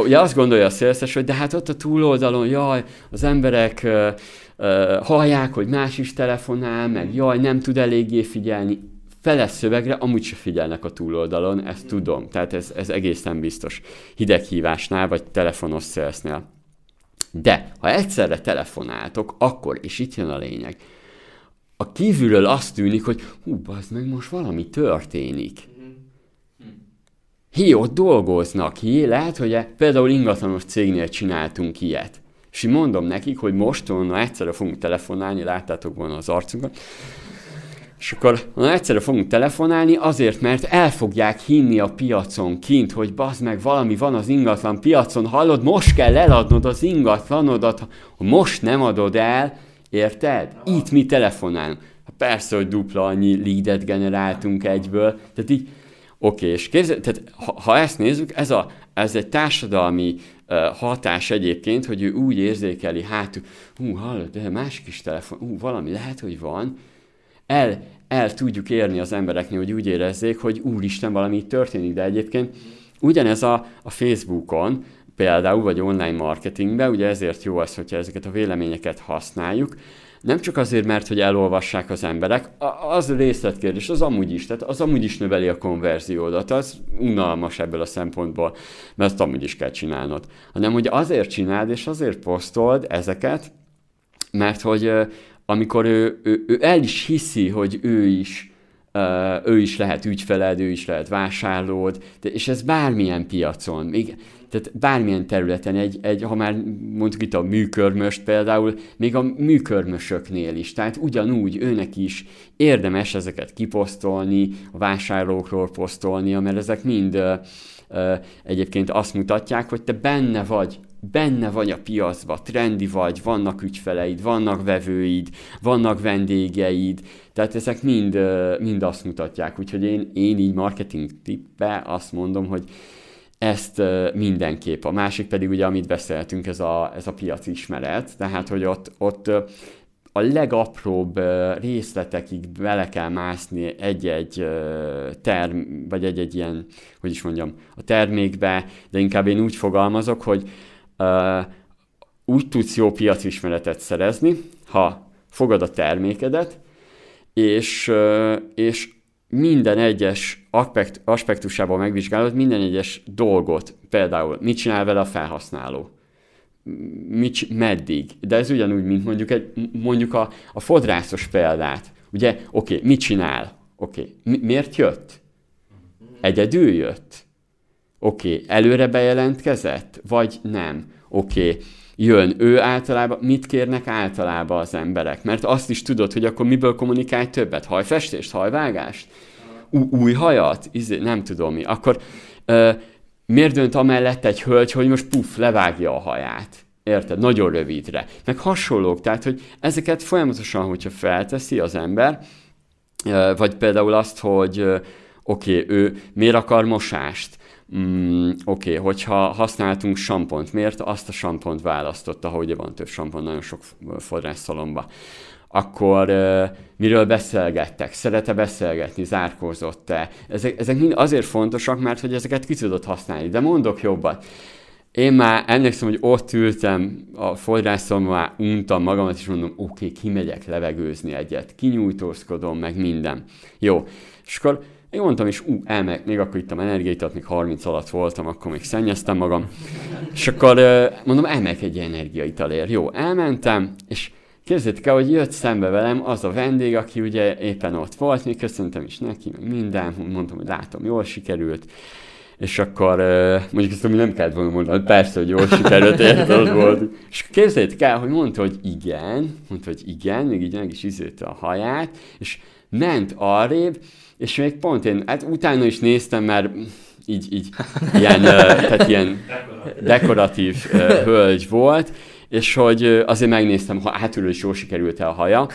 ugye azt gondolja a szélszes, hogy de hát ott a túloldalon, jaj, az emberek hallják, hogy más is telefonál, meg jaj, nem tud eléggé figyelni. Feles szövegre amúgy se figyelnek a túloldalon, ezt tudom. Tehát ez egészen biztos. Hideghívásnál, vagy telefonos szélsznél. De ha egyszerre telefonáltok, akkor, és itt jön a lényeg, a kívülről azt tűnik, hogy hú, bazd meg, most valami történik. Ott dolgoznak, lehet, hogy például ingatlanos cégnél csináltunk ilyet. És mondom nekik, hogy mostonna egyszerre fogunk telefonálni, láttátok volna az arcunkat, és akkor egyszerre fogunk telefonálni azért, mert el fogják hinni a piacon kint, hogy bazd meg, valami van az ingatlan piacon, hallod, most kell eladnod az ingatlanodat, ha most nem adod el, érted? Itt mi telefonálunk. Persze, hogy dupla annyi leadet generáltunk egyből, tehát így, oké, és képzelj, tehát ha ezt nézzük, ez egy társadalmi hatás egyébként, hogy ő úgy érzékeli, hát, hallod, de másik is telefon, valami lehet, hogy van, el tudjuk érni az embereknél, hogy úgy érezzék, hogy úristen, valami itt történik, de egyébként ugyanez a Facebookon, például, vagy online marketingben, ugye ezért jó az, hogyha ezeket a véleményeket használjuk, nem csak azért, mert hogy elolvassák az emberek, az részletkérdés, az amúgy is, tehát az amúgy is növeli a konverziódat, az unalmas ebből a szempontból, mert azt amúgy is kell csinálnod, hanem hogy azért csináld, és azért posztold ezeket, mert hogy amikor ő el is hiszi, hogy ő is lehet ügyfeled, ő is lehet vásárlód, és ez bármilyen piacon, még, tehát bármilyen területen, ha már mondjuk itt a műkörmöst például, még a műkörmösöknél is, tehát ugyanúgy őnek is érdemes ezeket kiposztolni, a vásárlókról posztolnia, mert ezek mind egyébként azt mutatják, hogy te benne vagy a piacba, trendi vagy, vannak ügyfeleid, vannak vevőid, vannak vendégeid, tehát ezek mind azt mutatják. Úgyhogy én így marketing tippbe azt mondom, hogy ezt mindenképp. A másik pedig ugye, amit beszéltünk, ez a piac ismeret, tehát hogy ott a legapróbb részletekig bele kell mászni egy-egy vagy egy-egy ilyen, hogy is mondjam, a termékbe, de inkább én úgy fogalmazok, hogy úgy tudsz jó piacismeretet szerezni, ha fogad a termékedet, és minden egyes aspektusában megvizsgálod minden egyes dolgot, például mit csinál vele a felhasználó, meddig, de ez ugyanúgy, mint mondjuk, a fodrászos példát, ugye, mit csinál, miért jött, egyedül jött, Oké, előre bejelentkezett? Vagy nem? Oké, jön ő általában, mit kérnek általában az emberek? Mert azt is tudod, hogy akkor miből kommunikálj többet? Hajfestést? Hajvágást? Új hajat? Nem tudom mi. Akkor miért dönt amellett egy hölgy, hogy most puff, levágja a haját? Érted? Nagyon rövidre. Meg hasonlók, tehát, hogy ezeket folyamatosan, hogyha felteszi az ember, vagy például azt, hogy ő miért akar mosást? Hogyha használtunk sampont, miért azt a sampont választotta, ha ugye van több sampont nagyon sok fodrászszalomba, akkor miről beszélgettek, szerete beszélgetni, zárkózott-e? Ezek mind azért fontosak, mert hogy ezeket ki tudod használni, de mondok jobban. Én már emlékszem, hogy ott ültem a fodrászszalomban, már untam magamat, és mondom, kimegyek levegőzni egyet, kinyújtózkodom, meg minden. Jó, és akkor én mondtam, és még akkor ittam energiaitat, még 30 alatt voltam, akkor még szennyeztem magam. És akkor mondom, elmegyek egy energiaitalért. Jó, elmentem, és képzeljétek el, hogy jött szembe velem az a vendég, aki ugye éppen ott volt, még köszöntem is neki, meg minden, mondtam, hogy látom, jól sikerült. És akkor, mondjuk ezt nem kellett volna mondani, persze, hogy jól sikerült, érted volt. És képzeljétek el, hogy mondta, hogy igen, még így meg is izőtte a haját, és ment arrébb, és még pont én, utána is néztem, mert így ilyen, tehát ilyen dekoratív hölgy volt, és hogy azért megnéztem, ha hátulról is jól sikerült el a haja,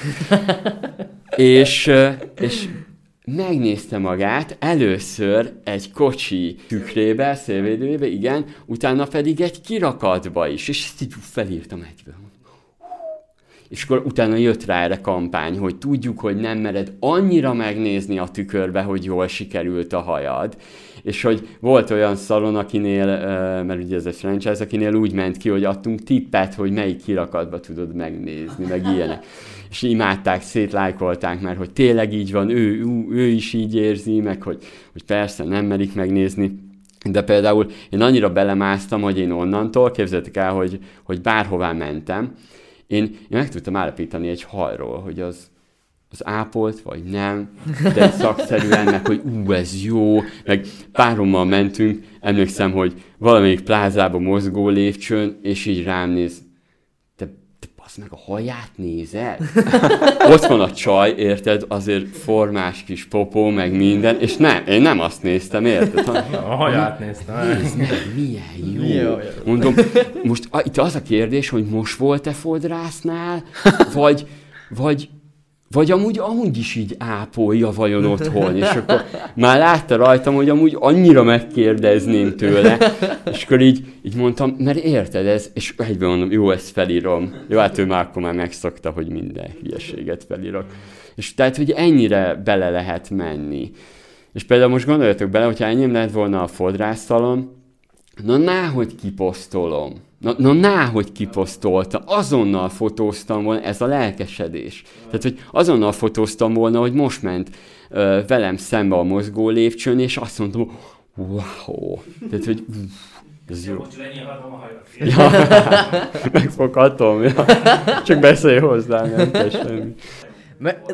és megnézte magát először egy kocsi tükrébe, szélvédőjébe, igen, utána pedig egy kirakatba is, és ezt így felírtam egyből. És akkor utána jött rá erre kampány, hogy tudjuk, hogy nem mered annyira megnézni a tükörbe, hogy jól sikerült a hajad. És hogy volt olyan szalon, akinél, mert ugye ez egy franchise, akinél úgy ment ki, hogy adtunk tippet, hogy melyik kirakatba tudod megnézni, meg ilyenek. És imádták, szétlájkolták, mert hogy tényleg így van, ő is így érzi, meg hogy persze nem merik megnézni. De például én annyira belemásztam, hogy én onnantól, képzeljétek el, hogy bárhová mentem, én meg tudtam állapítani egy hajról, hogy az ápolt, vagy nem, de szakszerűen, meg hogy ez jó, meg párommal mentünk, emlékszem, hogy valamelyik plázába mozgó lépcsőn, és így rám néz, te basz meg a haját nézel? Ott van a csaj, érted, azért formás kis popó, meg minden, és nem, én nem azt néztem, érted? A haját néztem. Nézd meg, milyen jó. Mondom, most itt az a kérdés, hogy most volt-e fodrásznál, vagy amúgy is így ápolja vajon otthon, és akkor már látta rajtam, hogy amúgy annyira megkérdezném tőle, és akkor így mondtam, mert érted ez, és egyben mondom, jó, ezt felírom. Jó, hát ő már akkor már megszokta, hogy minden hülyeséget felírok. És tehát, hogy ennyire bele lehet menni. És például most gondoljatok bele, hogyha enyém lett volna a fodrászszalon, Na, hogy kiposztoltam. Azonnal fotóztam volna, ez a lelkesedés. Tehát, hogy azonnal fotóztam volna, hogy most ment velem szembe a mozgó lépcsőn, és azt mondtam, wow, tehát, hogy ez jó. Most lenyilvánom a hajat. Megfoghatom, ja. Csak beszélj hozzá, nem kell semmi.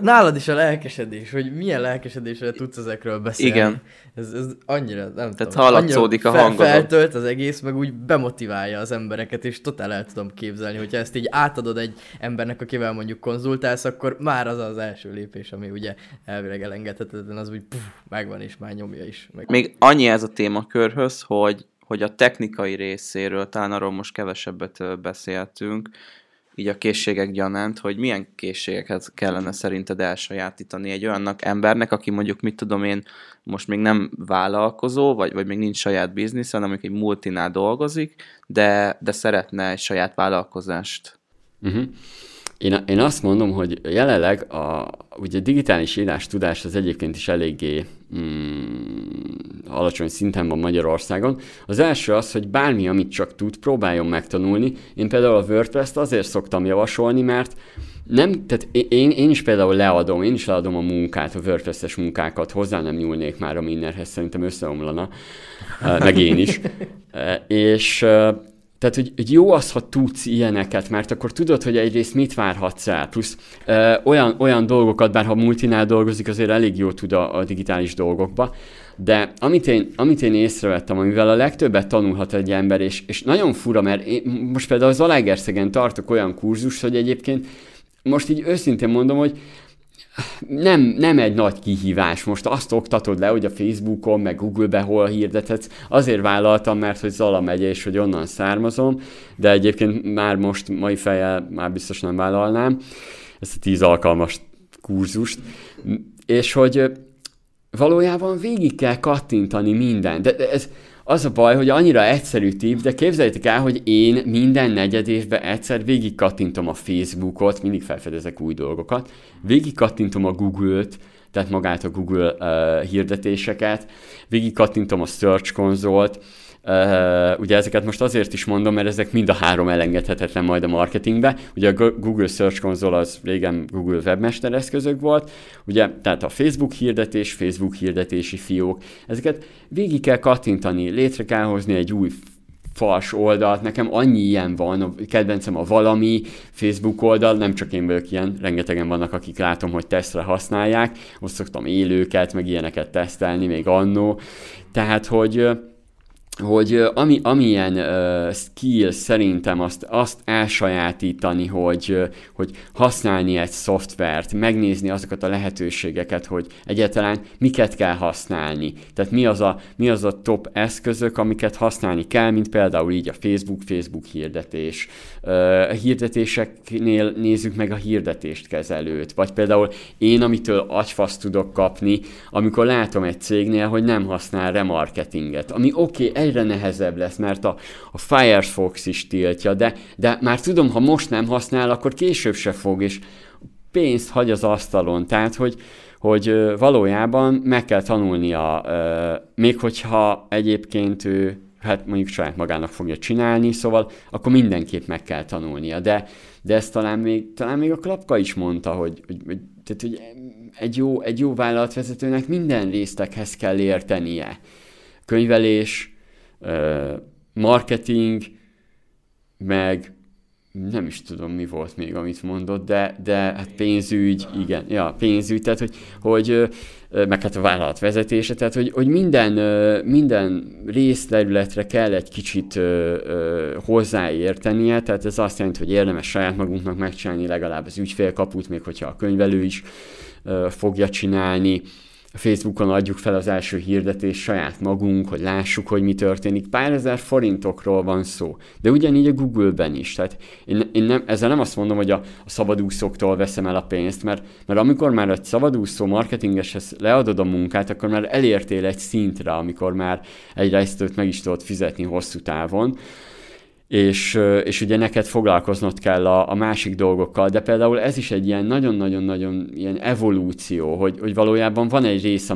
Nálad is a lelkesedés, hogy milyen lelkesedésre tudsz ezekről beszélni. Igen. Ez annyira, nem tehát tudom. Tehát hallatszódik a hangodon. Feltölt az egész, meg úgy bemotiválja az embereket, és totál el tudom képzelni, hogyha ezt így átadod egy embernek, akivel mondjuk konzultálsz, akkor már az az első lépés, ami ugye elvileg elengedhetetlen, az úgy megvan és már nyomja is. Meg... Még annyi ez a témakörhöz, hogy a technikai részéről, talán arról most kevesebbet beszéltünk, így a készségek gyanánt, hogy milyen készségeket kellene szerinted elsajátítani egy olyannak embernek, aki mondjuk, mit tudom én, most még nem vállalkozó, vagy még nincs saját biznisz, hanem mondjuk egy multinál dolgozik, de szeretne egy saját vállalkozást. Uh-huh. Én azt mondom, hogy jelenleg ugye digitális írás tudás az egyébként is eléggé alacsony szinten van Magyarországon. Az első az, hogy bármi, amit csak tud, próbáljon megtanulni. Én például a WordPress-t azért szoktam javasolni, mert tehát én is például leadom, a munkát, a WordPress-es munkákat, hozzá nem nyúlnék már a Minnerhez, szerintem összeomlana, meg én is. És... Tehát, hogy jó az, ha tudsz ilyeneket, mert akkor tudod, hogy egyrészt mit várhatsz el, plusz olyan dolgokat, bárha multinál dolgozik, azért elég jó tud a digitális dolgokba, De amit én észrevettem, amivel a legtöbbet tanulhat egy ember, és nagyon fura, mert én most például Zalaegerszegen tartok olyan kurzust, hogy egyébként most így őszintén mondom, hogy nem egy nagy kihívás. Most azt oktatod le, hogy a Facebookon, meg Google-be hol hirdethetsz. Azért vállaltam, mert hogy Zala megye, és hogy onnan származom, de egyébként már most, mai fejjel már biztos nem vállalnám ezt a 10 alkalmas kurzust. És hogy valójában végig kell kattintani mindent. De ez az a baj, hogy annyira egyszerű tipp, de képzeljétek el, hogy én minden negyed évben egyszer végig kattintom a Facebookot, mindig felfedezek új dolgokat, végig kattintom a Google-t, tehát magát a Google hirdetéseket, végig kattintom a Search Console-t, ugye ezeket most azért is mondom, mert ezek mind a három elengedhetetlen majd a marketingbe. Ugye a Google Search Console az régen Google webmester eszközök volt, ugye, tehát a Facebook hirdetés, Facebook hirdetési fiók, ezeket végig kell kattintani, létre kell hozni egy új fals oldalt, nekem annyi ilyen van, a kedvencem a valami Facebook oldal, nem csak én vagyok ilyen, rengetegen vannak, akik látom, hogy tesztre használják, ott szoktam élőket, meg ilyeneket tesztelni, még annó, tehát, hogy amilyen skill szerintem azt elsajátítani, hogy használni egy szoftvert, megnézni azokat a lehetőségeket, hogy egyáltalán miket kell használni. Tehát mi az a top eszközök, amiket használni kell, mint például így a Facebook hirdetés. A hirdetéseknél nézzük meg a hirdetést kezelőt. Vagy például én, amitől agyfaszt tudok kapni, amikor látom egy cégnél, hogy nem használ remarketinget. Ami oké, egyre nehezebb lesz, mert a Firefox is tiltja, de már tudom, ha most nem használ, akkor később se fog, és pénzt hagy az asztalon. Tehát, hogy valójában meg kell tanulnia, még hogyha egyébként ő, hát mondjuk saját magának fogja csinálni, szóval akkor mindenképp meg kell tanulnia. De ezt talán még a Klapka is mondta, hogy egy jó vállalatvezetőnek minden részleghez kell értenie. Könyvelés, marketing, meg nem is tudom, mi volt még, amit mondott, de hát pénzügy, igen, ja, pénzügy, tehát hogy meg hát a vállalat vezetése, tehát hogy minden részterületre kell egy kicsit hozzáértenie, tehát ez azt jelenti, hogy érdemes saját magunknak megcsinálni legalább az ügyfélkaput, még hogyha a könyvelő is fogja csinálni. Facebookon adjuk fel az első hirdetést saját magunk, hogy lássuk, hogy mi történik. Pár ezer forintokról van szó, de ugyanígy a Google-ben is. Tehát én nem, ezzel nem azt mondom, hogy a szabadúszóktól veszem el a pénzt, mert amikor már egy szabadúszó marketingeshez leadod a munkát, akkor már elértél egy szintre, amikor már egy részt meg is tudod fizetni hosszú távon. És ugye neked foglalkoznod kell a másik dolgokkal, de például ez is egy ilyen nagyon-nagyon-nagyon ilyen evolúció, hogy valójában van egy rész,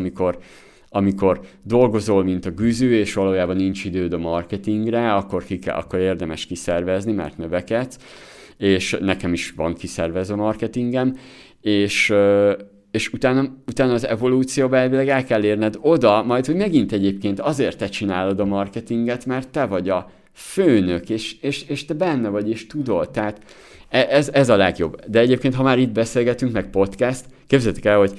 amikor dolgozol, mint a gűző, és valójában nincs időd a marketingre, akkor érdemes kiszervezni, mert növekedsz, és nekem is van kiszervezve a marketingem, és utána az evolúcióba elvileg el kell érned oda, majd, hogy megint egyébként azért te csinálod a marketinget, mert te vagy a főnök, és te benne vagy, és tudod, tehát ez a legjobb. De egyébként, ha már itt beszélgetünk, meg podcast, képzeljétek el, hogy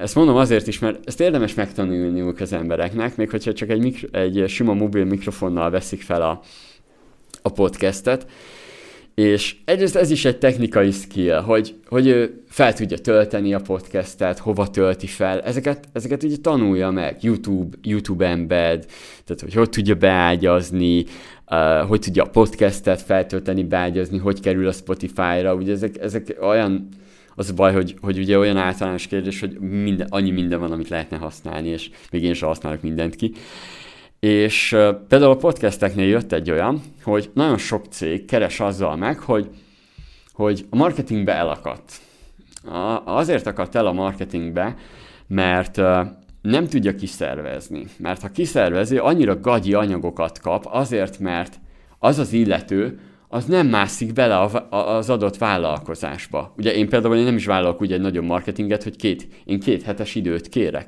ezt mondom azért is, mert ezt érdemes megtanulniuk az embereknek, még hogyha csak egy sima mobil mikrofonnal veszik fel a podcastet, és egyrészt ez is egy technikai skill, hogy ő fel tudja tölteni a podcastet, hova tölti fel, ezeket ugye tanulja meg, YouTube embed, tehát hogy tudja beágyazni, hogy tudja a podcastet feltölteni, beágyazni, hogy kerül a Spotify-ra, ugye ezek olyan, az a baj, hogy ugye olyan általános kérdés, hogy annyi minden van, amit lehetne használni, és még én sem használok mindent ki. És például a podcasteknél jött egy olyan, hogy nagyon sok cég keres azzal meg, hogy a marketingbe elakadt. Azért akadt el a marketingbe, mert nem tudja kiszervezni. Mert ha kiszervezi, annyira gagyi anyagokat kap, azért, mert az illető, az nem mászik bele az adott vállalkozásba. Ugye én például nem is vállalok úgy egy nagyobb marketinget, hogy én 2 hetes időt kérek.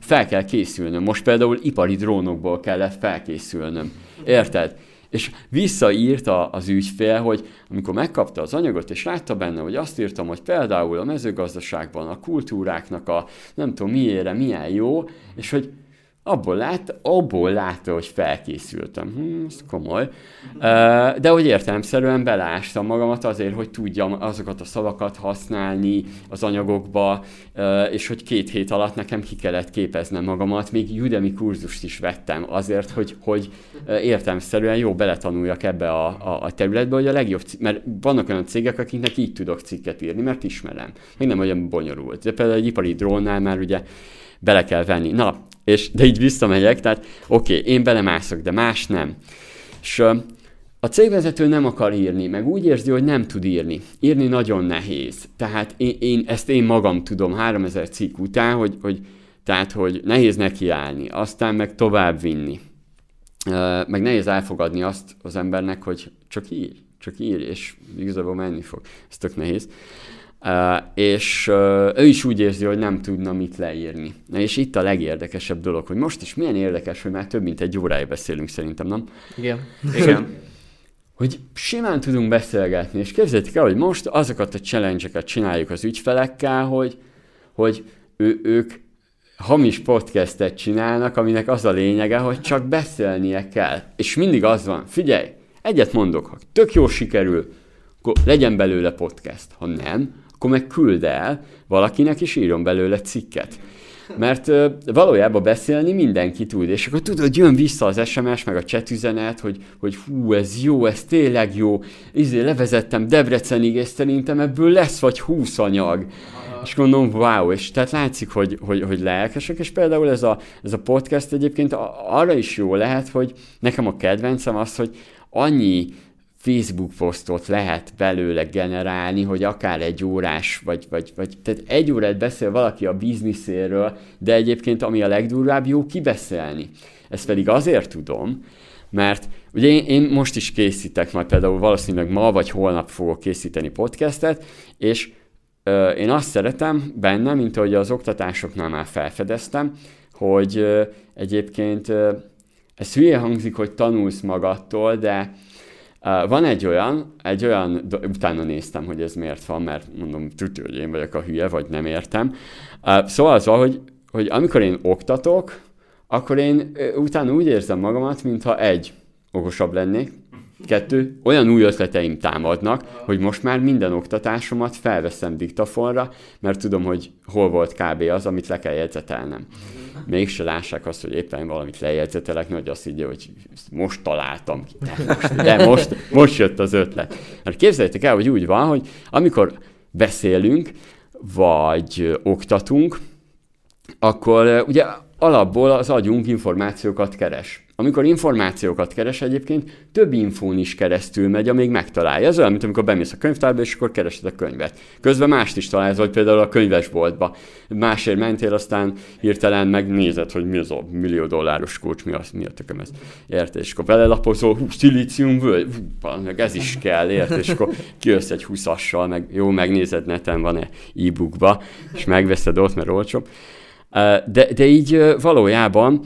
Fel kell készülnöm. Most például ipari drónokból kellett felkészülnöm. Érted? És visszaírta az ügyfél, hogy amikor megkapta az anyagot, és látta benne, hogy azt írtam, hogy például a mezőgazdaságban a kultúráknak a nem tudom miére milyen jó, és hogy abból látta, hogy felkészültem. Ez komoly. De hogy értelemszerűen belástam magamat azért, hogy tudjam azokat a szavakat használni az anyagokba, és hogy 2 hét alatt nekem ki kellett képeznem magamat. Még Udemy kurzust is vettem azért, hogy értelemszerűen jó beletanuljak ebbe a területbe, hogy a legjobb, mert vannak olyan cégek, akiknek így tudok cikket írni, mert ismerem. Még nem olyan bonyolult. De például egy ipari drónnál már ugye bele kell venni. De így visszamegyek, tehát én belemászok, de más nem. És a cégvezető nem akar írni, meg úgy érzi, hogy nem tud írni. Írni nagyon nehéz. Tehát én magam tudom 3000 cikk után, hogy nehéz nekiállni, aztán meg tovább vinni. Meg nehéz elfogadni azt az embernek, hogy csak ír, és igazából menni fog. Ez tök nehéz. Ő is úgy érzi, hogy nem tudna mit leírni. Na és itt a legérdekesebb dolog, hogy most is milyen érdekes, hogy már több mint 1 órája beszélünk szerintem, nem? Igen. Hogy simán tudunk beszélgetni, és képzeljétek el, hogy most azokat a challenge-eket csináljuk az ügyfelekkel, hogy ők hamis podcastet csinálnak, aminek az a lényege, hogy csak beszélnie kell. És mindig az van, figyelj, egyet mondok, ha tök jól sikerül, akkor legyen belőle podcast, ha nem, akkor meg küld el valakinek, és írjon belőle cikket. Mert valójában beszélni mindenki tud, és akkor tudod, jön vissza az SMS, meg a chat üzenet, hogy hú, ez jó, ez tényleg jó, levezettem Debrecenig, és szerintem ebből lesz vagy 20 anyag. És gondolom, wow, és tehát látszik, hogy lelkesek, és például ez a podcast egyébként arra is jó lehet, hogy nekem a kedvencem az, hogy annyi Facebook posztot lehet belőle generálni, hogy akár 1 órás, vagy tehát 1 órát beszél valaki a bizniszéről, de egyébként ami a legdurvább, jó kibeszélni. Ezt pedig azért tudom, mert ugye én most is készítek, majd például valószínűleg ma vagy holnap fogok készíteni podcastet, és én azt szeretem benne, mint ahogy az oktatásoknál már felfedeztem, hogy egyébként ez hülye hangzik, hogy tanulsz magadtól, de van egy olyan, utána néztem, hogy ez miért van, mert mondom, tudja, hogy én vagyok a hülye, vagy nem értem. Szóval az van, hogy amikor én oktatok, akkor én utána úgy érzem magamat, mintha 1, okosabb lennék, 2, olyan új ötleteim támadnak, hogy most már minden oktatásomat felveszem diktafonra, mert tudom, hogy hol volt kb. Az, amit le kell jegyzetelnem. Mégse lássák azt, hogy éppen valamit lejegyzetelek, hogy azt így, hogy most találtam ki, de most jött az ötlet. Mert képzeljétek el, hogy úgy van, hogy amikor beszélünk, vagy oktatunk, akkor ugye alapból az agyunk információkat keres. Amikor információkat keres, egyébként több infón is keresztül megy, amíg megtalálja. Ez olyan, mint amikor bemész a könyvtárba, és akkor keresed a könyvet. Közben mást is találsz, vagy például a könyvesboltba. Másért mentél, aztán hirtelen megnézed, hogy mi az a $1 millió kulcs, mi a tököm ez. Érted? És akkor belelapozol, szilíciumvölgy, ez is kell, érted? És akkor kijössz egy 20-assal, meg jó, megnézed, neten van-e e-bookba, és megveszed ott, mert olcsóbb. De így valójában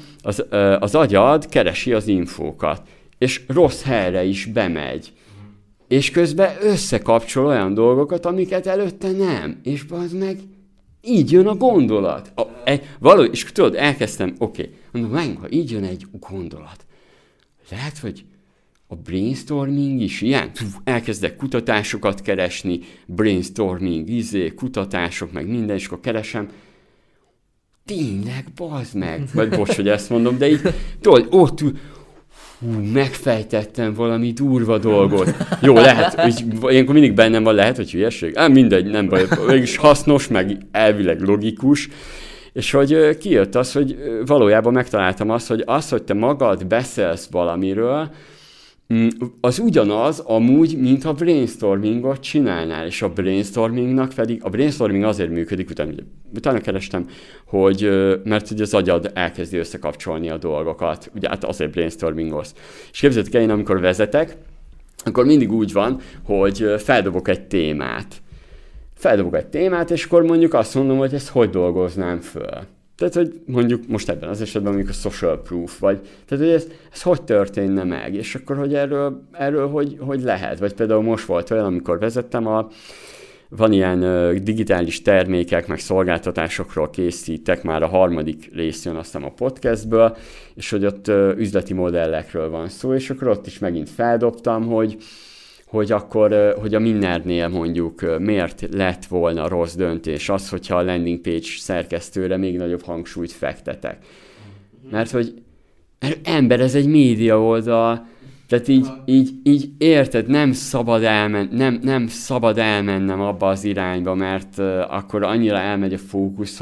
az agyad keresi az infókat, és rossz helyre is bemegy. És közben összekapcsol olyan dolgokat, amiket előtte nem. És bazd meg, így jön a gondolat. És tudod, elkezdtem, mondom, ha így jön egy gondolat. Lehet, hogy a brainstorming is ilyen? Elkezdek kutatásokat keresni, brainstorming, kutatások, meg minden, és akkor keresem. Tényleg, bazd meg! Vagy bocs, hogy ezt mondom, de így, megfejtettem valami durva dolgot. Jó, lehet, így, ilyenkor mindig bennem van, lehet, hogy hülyeség. Mindegy, nem baj, mégis hasznos, meg elvileg logikus. És hogy kijött az, hogy valójában megtaláltam azt, hogy te magad beszélsz valamiről, az ugyanaz amúgy, mint a brainstormingot csinálnál, és a brainstormingnak pedig, a brainstorming azért működik, utána kerestem, hogy, mert ugye az agyad elkezdi összekapcsolni a dolgokat, ugye hát azért brainstormingolsz. És képzeljétek el, én amikor vezetek, akkor mindig úgy van, hogy feldobok egy témát, és akkor mondjuk azt mondom, hogy ezt hogy dolgoznám föl. Tehát, hogy mondjuk most ebben az esetben, amikor social proof vagy, tehát, hogy ez hogy történne meg, és akkor, hogy erről hogy lehet, vagy például most volt olyan, amikor vezettem van ilyen digitális termékek, meg szolgáltatásokról készítek, már a harmadik rész jön aztán a podcastből, és hogy ott üzleti modellekről van szó, és akkor ott is megint feldobtam, hogy a Minnernél mondjuk miért lett volna rossz döntés az, hogyha a landing page szerkesztőre még nagyobb hangsúlyt fektetek. Mert hogy ember, ez egy média oldal, tehát így érted, nem szabad elmennem abba az irányba, mert akkor annyira elmegy a fókusz,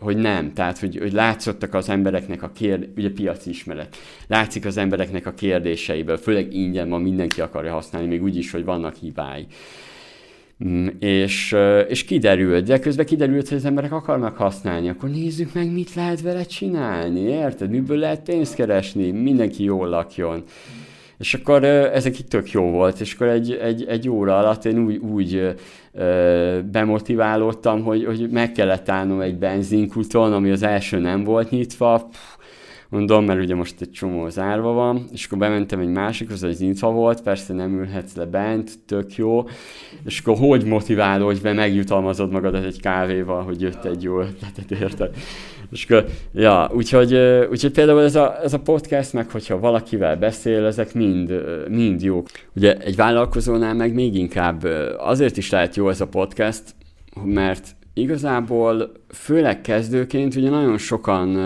hogy nem. Tehát, hogy látszottak az embereknek ugye piaci ismeret. Látszik az embereknek a kérdéseiből, főleg ingyen ma mindenki akarja használni, még úgy is, hogy vannak hibái. És kiderült, de közben kiderült, hogy az emberek akarnak használni, akkor nézzük meg, mit lehet vele csinálni, érted? Miből lehet pénzt keresni, mindenki jól lakjon. És akkor ezek itt tök jó volt, és akkor egy óra alatt én úgy bemotiválódtam, hogy meg kellett állnom egy benzinkuton, ami az első nem volt nyitva, mondom, mert ugye most egy csomó zárva van, és akkor bementem egy másikhoz, az nyitva volt, persze nem ülhetsz le bent, tök jó, és akkor hogy motiválódj be, megjutalmazod magadat egy kávéval, hogy jött egy jó ötletet, érted? És akkor, ja, úgyhogy például ez a podcast, meg hogyha valakivel beszél, ezek mind jók. Ugye egy vállalkozónál meg még inkább azért is lehet jó ez a podcast, mert igazából főleg kezdőként ugye nagyon sokan,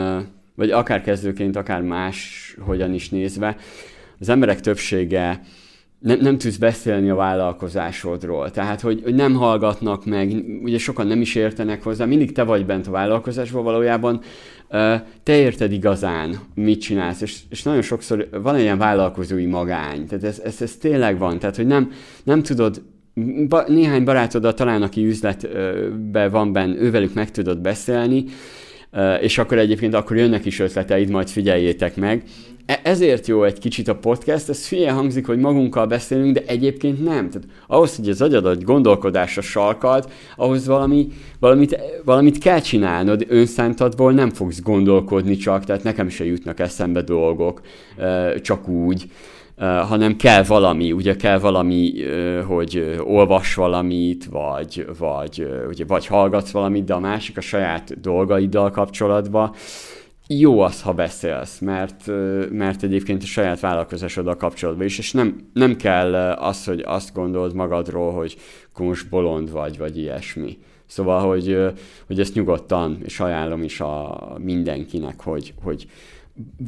vagy akár kezdőként, akár máshogyan is nézve, az emberek többsége nem tudsz beszélni a vállalkozásodról. Tehát, hogy nem hallgatnak meg, ugye sokan nem is értenek hozzá, mindig te vagy bent a vállalkozásban valójában, te érted igazán, mit csinálsz, és nagyon sokszor van egy ilyen vállalkozói magány, tehát ez tényleg van, tehát, hogy nem tudod, néhány barátoddal talán, aki üzletben van benn, ővelük meg tudod beszélni, és akkor egyébként akkor jönnek is ötleteid, majd figyeljétek meg. Ezért jó egy kicsit a podcast, ez hülye hangzik, hogy magunkkal beszélünk, de egyébként nem. Tehát ahhoz, hogy az agyadat gondolkodásra sarkald, ahhoz valamit kell csinálnod, önszántadból nem fogsz gondolkodni csak, tehát nekem se jutnak eszembe dolgok, csak úgy. Hanem kell valami, ugye kell valami, hogy olvas valamit, vagy hallgatsz valamit, de a másik a saját dolgaiddal kapcsolatban. Jó az, ha beszélsz, mert egyébként a saját vállalkozásoddal kapcsolatban is, és nem kell az, hogy azt gondold magadról, hogy most bolond vagy ilyesmi. Szóval, hogy ezt nyugodtan, és ajánlom is mindenkinek, hogy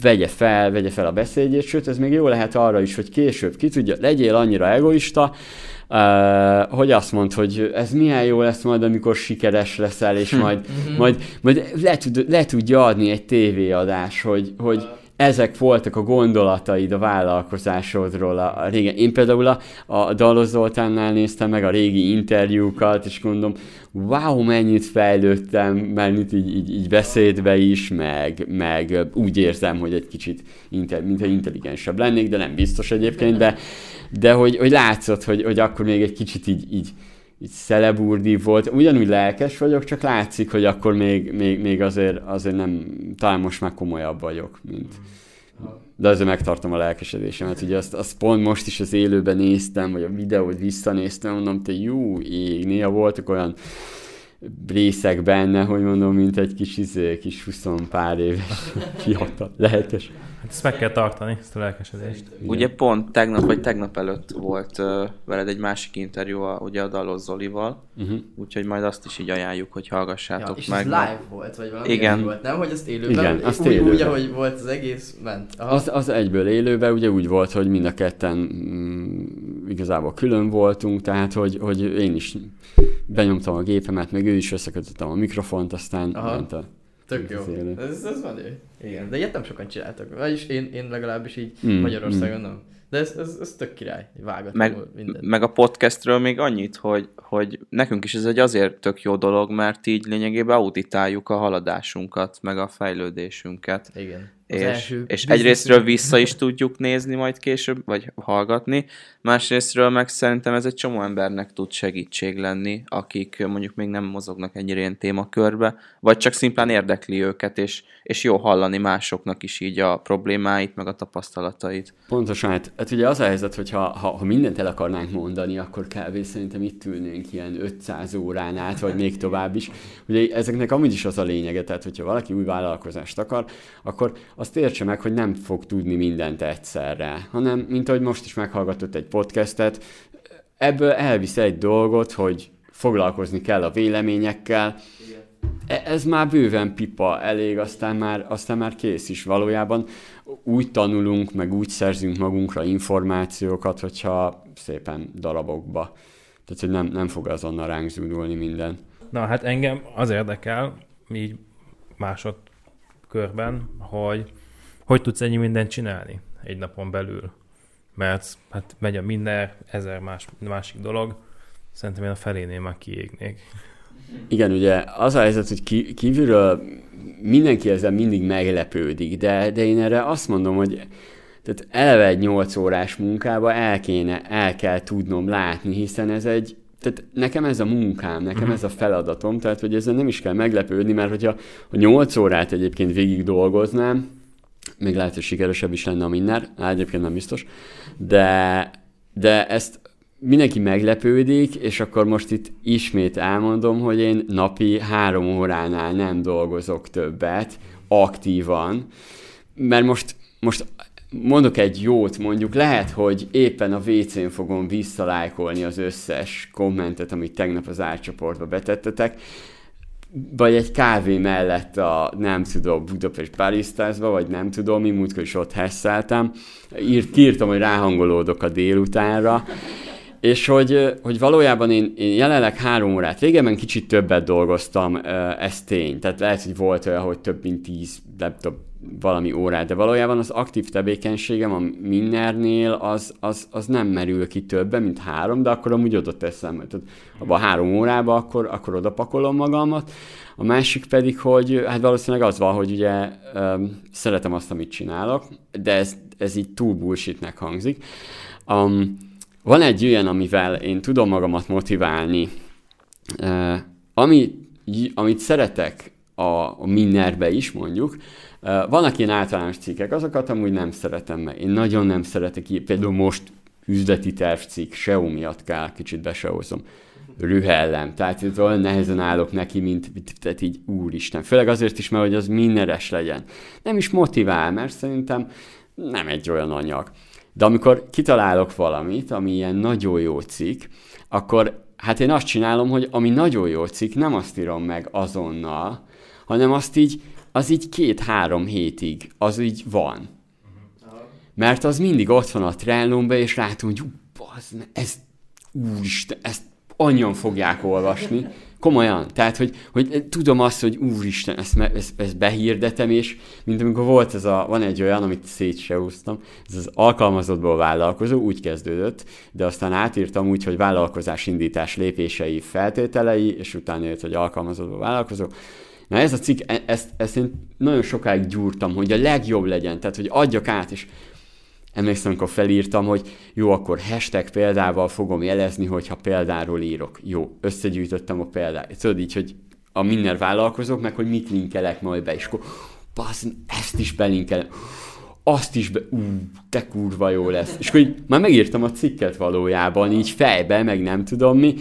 vegye fel a beszédét, sőt, ez még jó lehet arra is, hogy később, ki tudja, legyél annyira egoista, hogy azt mondd, hogy ez milyen jó lesz majd, amikor sikeres leszel, és majd le tudja adni egy tévéadás, hogy ezek voltak a gondolataid a vállalkozásodról a régen. Én például a Dallos Zoltánnál néztem meg a régi interjúkat, és gondolom, wow, mennyit fejlődtem, mennyit így beszédbe is, meg úgy érzem, hogy egy kicsit mintha intelligensebb lennék, de nem biztos egyébként, de hogy látszott, hogy akkor még egy kicsit így szeleburdiv volt, ugyanúgy lelkes vagyok, csak látszik, hogy akkor még azért nem, talán most már komolyabb vagyok, mint... De azért megtartom a lelkesedésemet, ugye azt pont most is az élőben néztem, vagy a videót visszanéztem, mondom, te jó ég, néha voltak olyan részek benne, hogy mondom, mint egy kis 20 pár éves fiatal, lelkes. Hát ezt meg kell tartani, ezt a lelkesedést. Igen. Ugye pont tegnap előtt volt veled egy másik interjú ugye a Dallos Zolival, úgyhogy majd azt is így ajánljuk, hogy hallgassátok és meg. És live volt, vagy valami igen. Volt, nem? Hogy ezt élőben? Igen, azt élőben. Úgy, ahogy volt az egész, ment. Az egyből élőben, ugye úgy volt, hogy mind a ketten igazából külön voltunk, tehát hogy én is benyomtam a gépemet, meg ő is összekötöttem a mikrofont, aztán ment a... Tök jó. Ez menő. Igen, de ilyet nem sokan csináltak. Vagyis én legalábbis így Magyarországon nem. De ez tök király, vágat mindent. Meg a podcastről még annyit, hogy nekünk is ez egy azért tök jó dolog, mert így lényegében auditáljuk a haladásunkat, meg a fejlődésünket. Igen. És egyrésztről vissza is tudjuk nézni majd később, vagy hallgatni, másrésztről meg szerintem ez egy csomó embernek tud segítség lenni, akik mondjuk még nem mozognak ennyire ilyen témakörbe, vagy csak szimplán érdekli őket, és jó hallani másoknak is így a problémáit, meg a tapasztalatait. Pontosan, hát ugye az a helyzet, hogy ha mindent el akarnánk mondani, akkor kb. Szerintem itt ülnénk ilyen 500 órán át, vagy még tovább is. Ugye ezeknek amúgy is az a lényege, tehát hogyha valaki új vállalkozást akar, akkor azt értse meg, hogy nem fog tudni mindent egyszerre, hanem, mint ahogy most is meghallgatott egy podcastet, ebből elvisz egy dolgot, hogy foglalkozni kell a véleményekkel. Igen. Ez már bőven pipa, elég, aztán már kész is valójában. Úgy tanulunk, meg úgy szerzünk magunkra információkat, hogyha szépen darabokba. Tehát, hogy nem fog azonnal ránk zúdulni minden. Na, hát engem az érdekel, így másodkörben, hogy tudsz ennyi mindent csinálni egy napon belül. Mert hát megy a Minner, ezer másik dolog. Szerintem én a felénél már kiégnék. Igen, ugye az a helyzet, hogy kívülről mindenki ezzel mindig meglepődik, de én erre azt mondom, hogy tehát eleve egy 8 órás munkába el kell tudnom látni, hiszen ez egy, tehát nekem ez a munkám, nekem ez a feladatom, tehát hogy ezzel nem is kell meglepődni, mert hogyha a 8 órát egyébként végig dolgoznám, még lehet, hogy sikeresebb is lenne a Minner, egyébként nem biztos, de ezt mindenki meglepődik, és akkor most itt ismét elmondom, hogy én napi 3 óránál nem dolgozok többet, aktívan, mert most mondok egy jót, mondjuk lehet, hogy éppen a WC-n fogom visszalájkolni az összes kommentet, amit tegnap az árcsoportba betettetek, vagy egy kávé mellett a, nem tudom, Budapest barisztázva, vagy nem tudom, mi múltkor is ott hesszeltem, kiírtam, hogy ráhangolódok a délutánra, és hogy valójában én jelenleg 3 órát, régebben kicsit többet dolgoztam, ez tény, tehát lehet, hogy volt olyan, hogy több mint 10, nem tudom, valami órát, de valójában az aktív tevékenységem a Minnernél az nem merül ki többen, mint 3, de akkor amúgy oda teszem, tehát abban 3 órában akkor oda pakolom magamat. A másik pedig, hogy hát valószínűleg az van, hogy ugye szeretem azt, amit csinálok, de ez így túl bullshitnek hangzik. Van egy olyan, amivel én tudom magamat motiválni. Amit szeretek a Minnerbe is, mondjuk. Vannak ilyen általános cikkek, azokat amúgy nem szeretem meg. Én nagyon nem szeretek így, például most üzleti tervcikk, SEO miatt kell, kicsit beseózom. Rühellem. Tehát itt olyan nehezen állok neki, tehát így úristen. Főleg azért is, mert hogy az minneres legyen. Nem is motivál, mert szerintem nem egy olyan anyag. De amikor kitalálok valamit, ami ilyen nagyon jó cikk, akkor hát én azt csinálom, hogy ami nagyon jó cikk, nem azt írom meg azonnal, hanem azt így, az így 2-3 hétig, az így van. Mert az mindig ott van a Trellomba, és látom, hogy úristen, ezt annyian fogják olvasni. Komolyan. Tehát, hogy tudom azt, hogy úristen, ezt behirdetem, és mint amikor volt van egy olyan, amit szétseúztam, ez az alkalmazottból vállalkozó, úgy kezdődött, de aztán átírtam úgy, hogy vállalkozásindítás lépései, feltételei, és utána jött, hogy alkalmazottból vállalkozó. Na ez a cikk, ezt én nagyon sokáig gyúrtam, hogy a legjobb legyen, tehát hogy adjak át, és emlékszem, amikor felírtam, hogy jó, akkor hashtag példával fogom jelezni, hogyha példáról írok. Jó, összegyűjtöttem a példát. Tudod így, hogy a Minner vállalkozók, meg hogy mit linkelek majd be, és akkor ezt is belinkelem, azt is te kurva jó lesz. És akkor így, már megírtam a cikket valójában, így fejbe, meg nem tudom mi,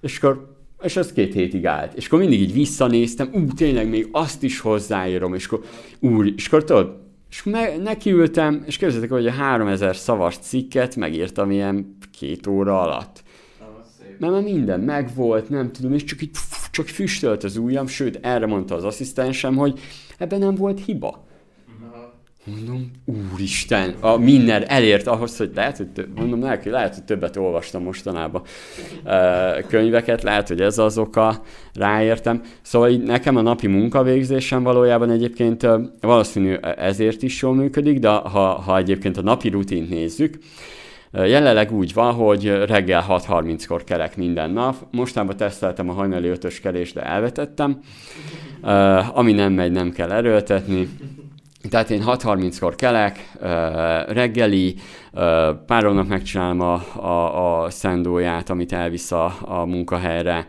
és akkor és az 2 hétig állt. És akkor mindig így visszanéztem, tényleg még azt is hozzáírom, és akkor tudod, és nekiültem, és képzeljétek, hogy a 3000 szavas cikket megírtam ilyen 2 óra alatt. Mert már minden megvolt, nem tudom, és csak így csak füstölt az ujjam, sőt, erre mondta az asszisztensem, hogy ebben nem volt hiba. Mondom, úristen, a Minner elért ahhoz, hogy lehet, hogy többet olvastam mostanában könyveket, lehet, hogy ez az oka, ráértem. Szóval így nekem a napi munkavégzésem valójában egyébként valószínű ezért is jól működik, de ha egyébként a napi rutint nézzük, jelenleg úgy van, hogy reggel 6:30-kor kelek minden nap. Mostanában teszteltem a hajnali 5-ös kelést, de elvetettem. Ami nem megy, nem kell erőltetni. Tehát én 6:30-kor kelek, reggeli, páromnak megcsinálom a szendóját, amit elvisz a munkahelyre.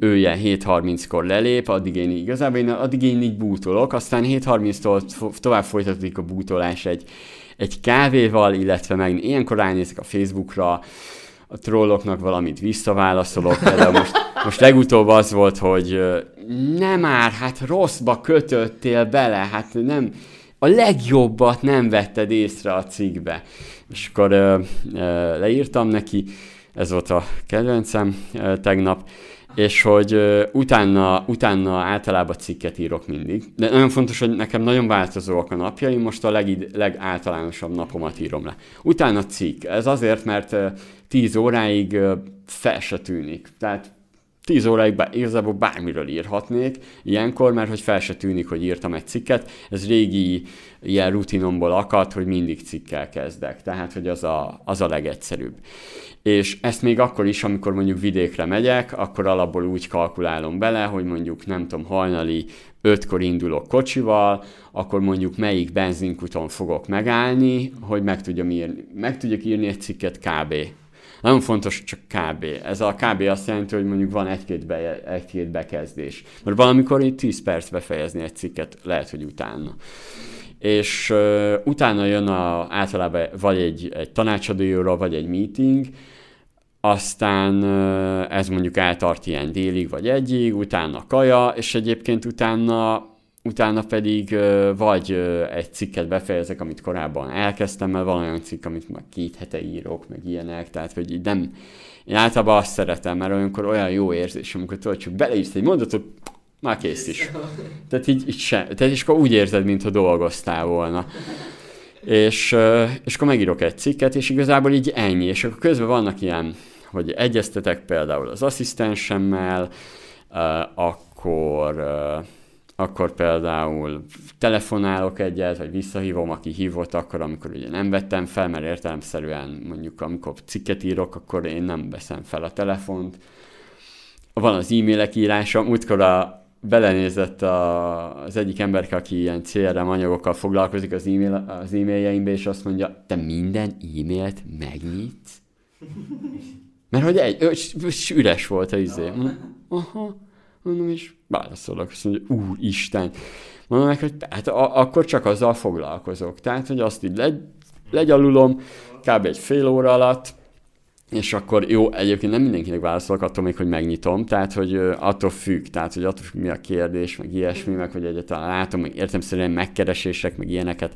Ő ilyen 7:30-kor lelép, addig én így bútolok, aztán 7:30-tól tovább folytatódik a bútolás egy kávéval, illetve meg ilyenkor ránézek a Facebookra, a trolloknak valamit visszaválaszolok, de most legutóbb az volt, hogy nem már, hát rosszba kötöttél bele, hát nem, a legjobbat nem vetted észre a cikkbe. És akkor leírtam neki, ez volt a kedvencem tegnap, és hogy utána általában cikket írok mindig. De nagyon fontos, hogy nekem nagyon változóak a napjaim, most a legáltalánosabb napomat írom le. Utána cikk. Ez azért, mert 10 óráig fel se tűnik. Tehát 10 óráig igazából bármiről írhatnék ilyenkor, mert hogy fel se tűnik, hogy írtam egy cikket. Ez régi ilyen rutinomból akadt, hogy mindig cikkel kezdek. Tehát, hogy az a legegyszerűbb. És ezt még akkor is, amikor mondjuk vidékre megyek, akkor alapból úgy kalkulálom bele, hogy mondjuk nem tudom, hajnali 5-kor indulok kocsival, akkor mondjuk melyik benzinkuton fogok megállni, hogy meg tudjak írni egy cikket kb. Nagyon fontos, csak kb. Ez a kb azt jelenti, hogy mondjuk van egy-két bekezdés. Mert valamikor így 10 percbe fejezni egy cikket, lehet, hogy utána. És utána jön általában vagy egy tanácsadóról, vagy egy meeting, aztán ez mondjuk eltart ilyen délig, vagy egyig, utána kaja, és egyébként utána pedig vagy egy cikket befejezek, amit korábban elkezdtem, mert van olyan cikk, amit már 2 hete írok, meg ilyenek, tehát hogy nem, én általában azt szeretem, mert olyankor olyan jó érzés, amikor tudod, csak beleírsz egy mondatot, már kész is. Tehát így sem. Tehát és akkor úgy érzed, mintha dolgoztál volna. És akkor megírok egy cikket, és igazából így ennyi. És akkor közben vannak ilyen, hogy egyeztetek például az asszisztensemmel, akkor például telefonálok egyet, vagy visszahívom, aki hívott akkor, amikor ugye nem vettem fel, mert értelemszerűen mondjuk amikor cikket írok, akkor én nem veszem fel a telefont. Van az e-mailek írása, múltkor belenézett az egyik emberke, aki ilyen CRM anyagokkal foglalkozik az e-mailjeimbe, és azt mondja, te minden e-mailt megnyitsz? Mert hogy üres volt az izé. Aha, mondom, és válaszolok. Azt mondja, úristen. Mondom meg, hogy hát akkor csak azzal foglalkozok. Tehát, hogy azt így legyalulom, kb. Egy fél óra alatt, és akkor jó, egyébként nem mindenkinek válaszolok, attól még, hogy megnyitom, tehát, hogy attól függ, mi a kérdés, meg ilyesmi, meg hogy egyáltalán látom, meg értelemszerűen megkeresések, meg ilyeneket,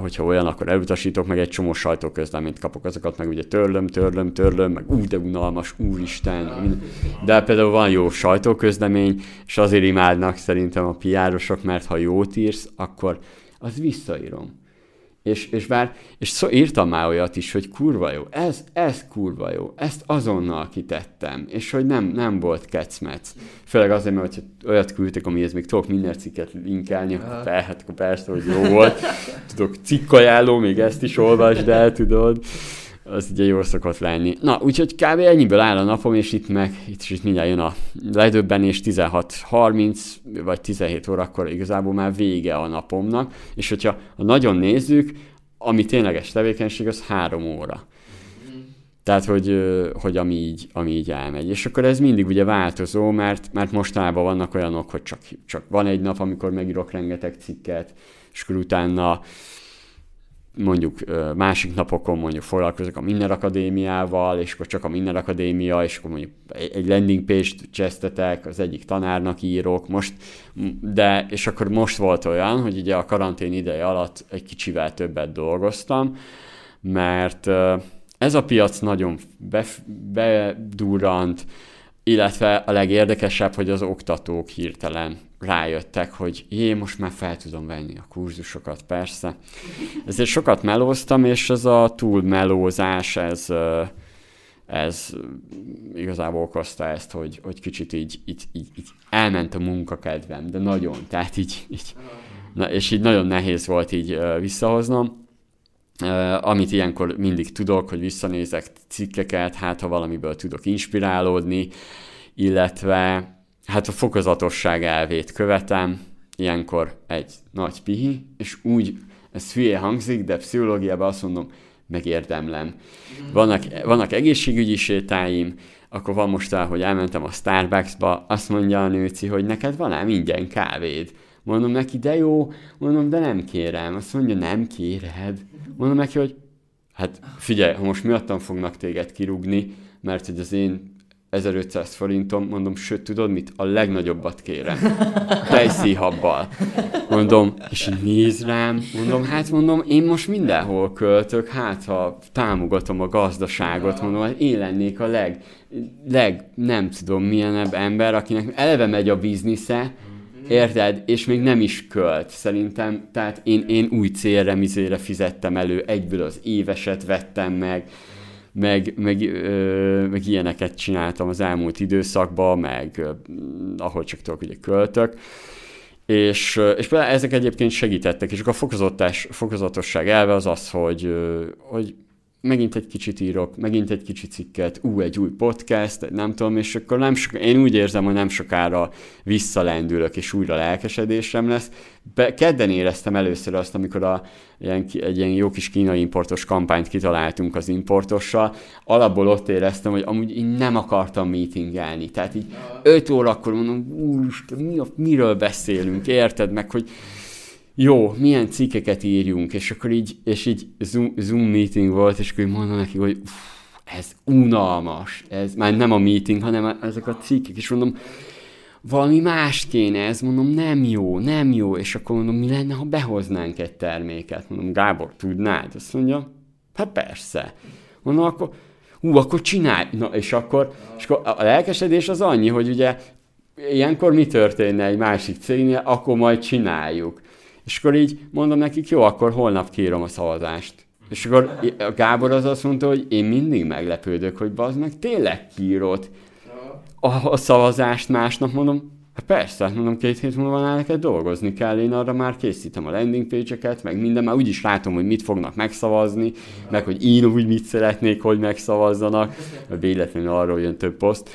hogyha olyan, akkor elutasítok, meg egy csomó sajtóközleményt kapok, azokat meg ugye törlöm, meg úgy, de unalmas, úristen, de például van jó sajtóközlemény, és azért imádnak szerintem a PR-osok, mert ha jót írsz, akkor az visszaírom. És írtam már olyat is, hogy kurva jó, ez kurva jó, ezt azonnal kitettem, és hogy nem volt kecmec. Főleg azért, mert hogy olyat küldtek, amihez még tudok minden cikket linkelni, akkor persze, hogy jó volt. Tudok cikkajánló, még ezt is olvasd el, tudod. Az ugye jól szokott lenni. Na, úgyhogy kb. Ennyiből áll a napom, és itt mindjárt jön a ledöbbenés, 16:30 vagy 17 órakor igazából már vége a napomnak, és hogyha nagyon nézzük, ami tényleges tevékenység, az 3 óra. Tehát, hogy ami így elmegy. És akkor ez mindig ugye változó, mert mostanában vannak olyanok, hogy csak van egy nap, amikor megírok rengeteg cikket, és akkor utána mondjuk másik napokon mondjuk foglalkozok a Minner Akadémiával, és akkor csak a Minner Akadémia, és akkor mondjuk egy landing page-t csesztetek, az egyik tanárnak írok most, de és akkor most volt olyan, hogy ugye a karantén ideje alatt egy kicsivel többet dolgoztam, mert ez a piac nagyon bedurrant, illetve a legérdekesebb, hogy az oktatók hirtelen rájöttek, hogy jé, most már fel tudom venni a kurzusokat, persze. Ezért sokat melóztam, és ez a túlmelózás, ez igazából okozta ezt, hogy kicsit így elment a munkakedvem, de nagyon, tehát így na, és így nagyon nehéz volt így visszahoznom. Amit ilyenkor mindig tudok, hogy visszanézek cikkeket, hát ha valamiből tudok inspirálódni, illetve hát a fokozatosság elvét követem, ilyenkor egy nagy pihi, és úgy, ez hülye hangzik, de pszichológiában azt mondom, megérdemlem. Vannak egészségügyi sétáim, akkor van most, hogy elmentem a Starbucksba, azt mondja a nőci, hogy neked van ám ingyen kávéd. Mondom neki, de jó, mondom, de nem kérem. Azt mondja, nem kéred. Mondom neki, hogy hát figyelj, ha most miattam fognak téged kirúgni, mert hogy az én 1500 forintom, mondom, sőt, tudod mit? A legnagyobbat kérem. Tejszíhabbal. Mondom, és így néz rám. Mondom, én most mindenhol költök, hát ha támogatom a gazdaságot, mondom, hát én lennék a nem tudom milyenebb ember, akinek eleve megy a biznisze, érted? És még nem is költ, szerintem. Tehát én új CRM-izére fizettem elő, egyből az éveset vettem meg ilyeneket csináltam az elmúlt időszakban, meg ahogy csak tudok, ugye költök. És ezek egyébként segítettek, és akkor a fokozatosság elve az az, hogy megint egy kicsit írok, megint egy kicsit cikket, egy új podcast, nem tudom, és akkor én úgy érzem, hogy nem sokára visszalendülök, és újra lelkesedésem lesz. Kedden éreztem először azt, amikor egy ilyen jó kis kínai importos kampányt kitaláltunk az importossal, alapból ott éreztem, hogy amúgy én nem akartam meetingelni, tehát így 5 órakor mondom, úristen, miről beszélünk, érted meg, hogy jó, milyen cikkeket írjunk, és akkor így Zoom meeting volt, és akkor így mondom neki, hogy ez unalmas, ez már nem a meeting, hanem ezek a cikkek, és mondom, valami más kéne ez, mondom, nem jó, és akkor mondom, mi lenne, ha behoznánk egy terméket? Mondom, Gábor, tudnád? Azt mondja, hát persze. Mondom, akkor, akkor csinálj! Na, és akkor a lelkesedés az annyi, hogy ugye ilyenkor mi történne egy másik cégnél, akkor majd csináljuk. És akkor így mondom nekik, jó, akkor holnap kiírom a szavazást. És akkor a Gábor az azt mondta, hogy én mindig meglepődök, hogy bazd meg, tényleg kiírod a szavazást másnap, mondom, hát persze, mondom, 2 hét múlva már neked dolgozni kell, én arra már készítem a landing page-eket, meg minden, már úgyis látom, hogy mit fognak megszavazni, meg hogy én úgy mit szeretnék, hogy megszavazzanak, véletlenül arról jön több poszt,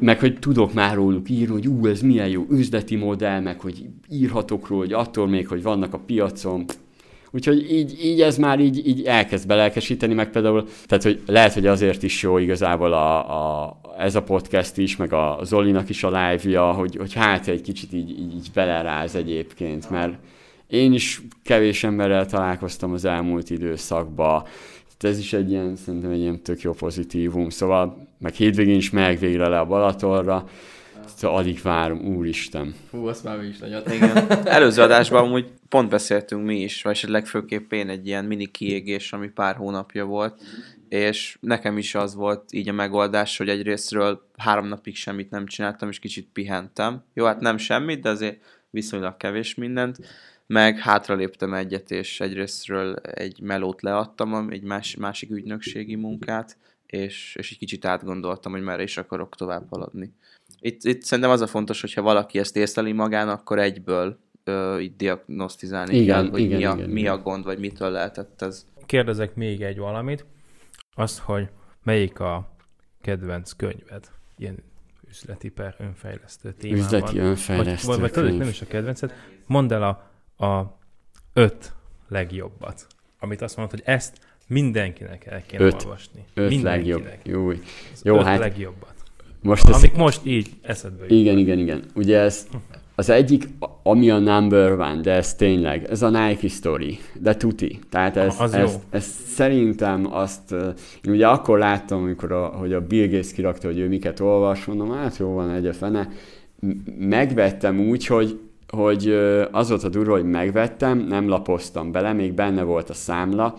meg hogy tudok már róluk írni, hogy ez milyen jó üzleti modell, meg hogy írhatok róla, hogy attól még, hogy vannak a piacon. Úgyhogy így ez már így elkezd belelkesíteni, meg például, tehát hogy lehet, hogy azért is jó igazából ez a podcast is, meg a Zolinak is a live-ja, hogy hát egy kicsit így beleráz egyébként, mert én is kevés emberrel találkoztam az elmúlt időszakban, tehát ez is szerintem egy ilyen tök jó pozitívum, szóval meg hétvégén is megyek végre le a Balatonra, szóval alig várom, úristen. Hú, azt már mi is nagyot. Igen. Előző adásban amúgy pont beszéltünk mi is, vagy legfőképp én egy ilyen mini kiégés, ami pár hónapja volt, és nekem is az volt így a megoldás, hogy egyrésztről 3 napig semmit nem csináltam, és kicsit pihentem. Jó, hát nem semmit, de azért viszonylag kevés mindent, meg hátraléptem egyet, és egyrésztről egy melót leadtam, egy másik ügynökségi munkát, és egy kicsit átgondoltam, hogy merre is akarok tovább haladni. Itt szerintem az a fontos, hogyha valaki ezt észleli magán, akkor egyből így diagnosztizálni kell, hogy mi a gond, vagy mitől lehetett ez. Kérdezek még egy valamit, azt, hogy melyik a kedvenc könyved, ilyen üzleti per önfejlesztő témában. Üzleti önfejlesztő vagy könyv. Nem is a kedvenced. Mondd el a 5 legjobbat, amit azt mondod, hogy ezt mindenkinek el kéne olvasni. 5 legjobb. Jó, 5 hát... legjobbat. Amik most így eszedbe jön. Igen. Ugye ez az egyik, ami a number one, de ez tényleg, ez a Nike sztori, de tuti. Tehát ez szerintem azt, én ugye akkor láttam, amikor hogy a Bill Gates kirakta, hogy ő miket olvas, mondom, hát jó van, egy a fene. Megvettem úgy, hogy az volt a durva, hogy megvettem, nem lapoztam bele, még benne volt a számla,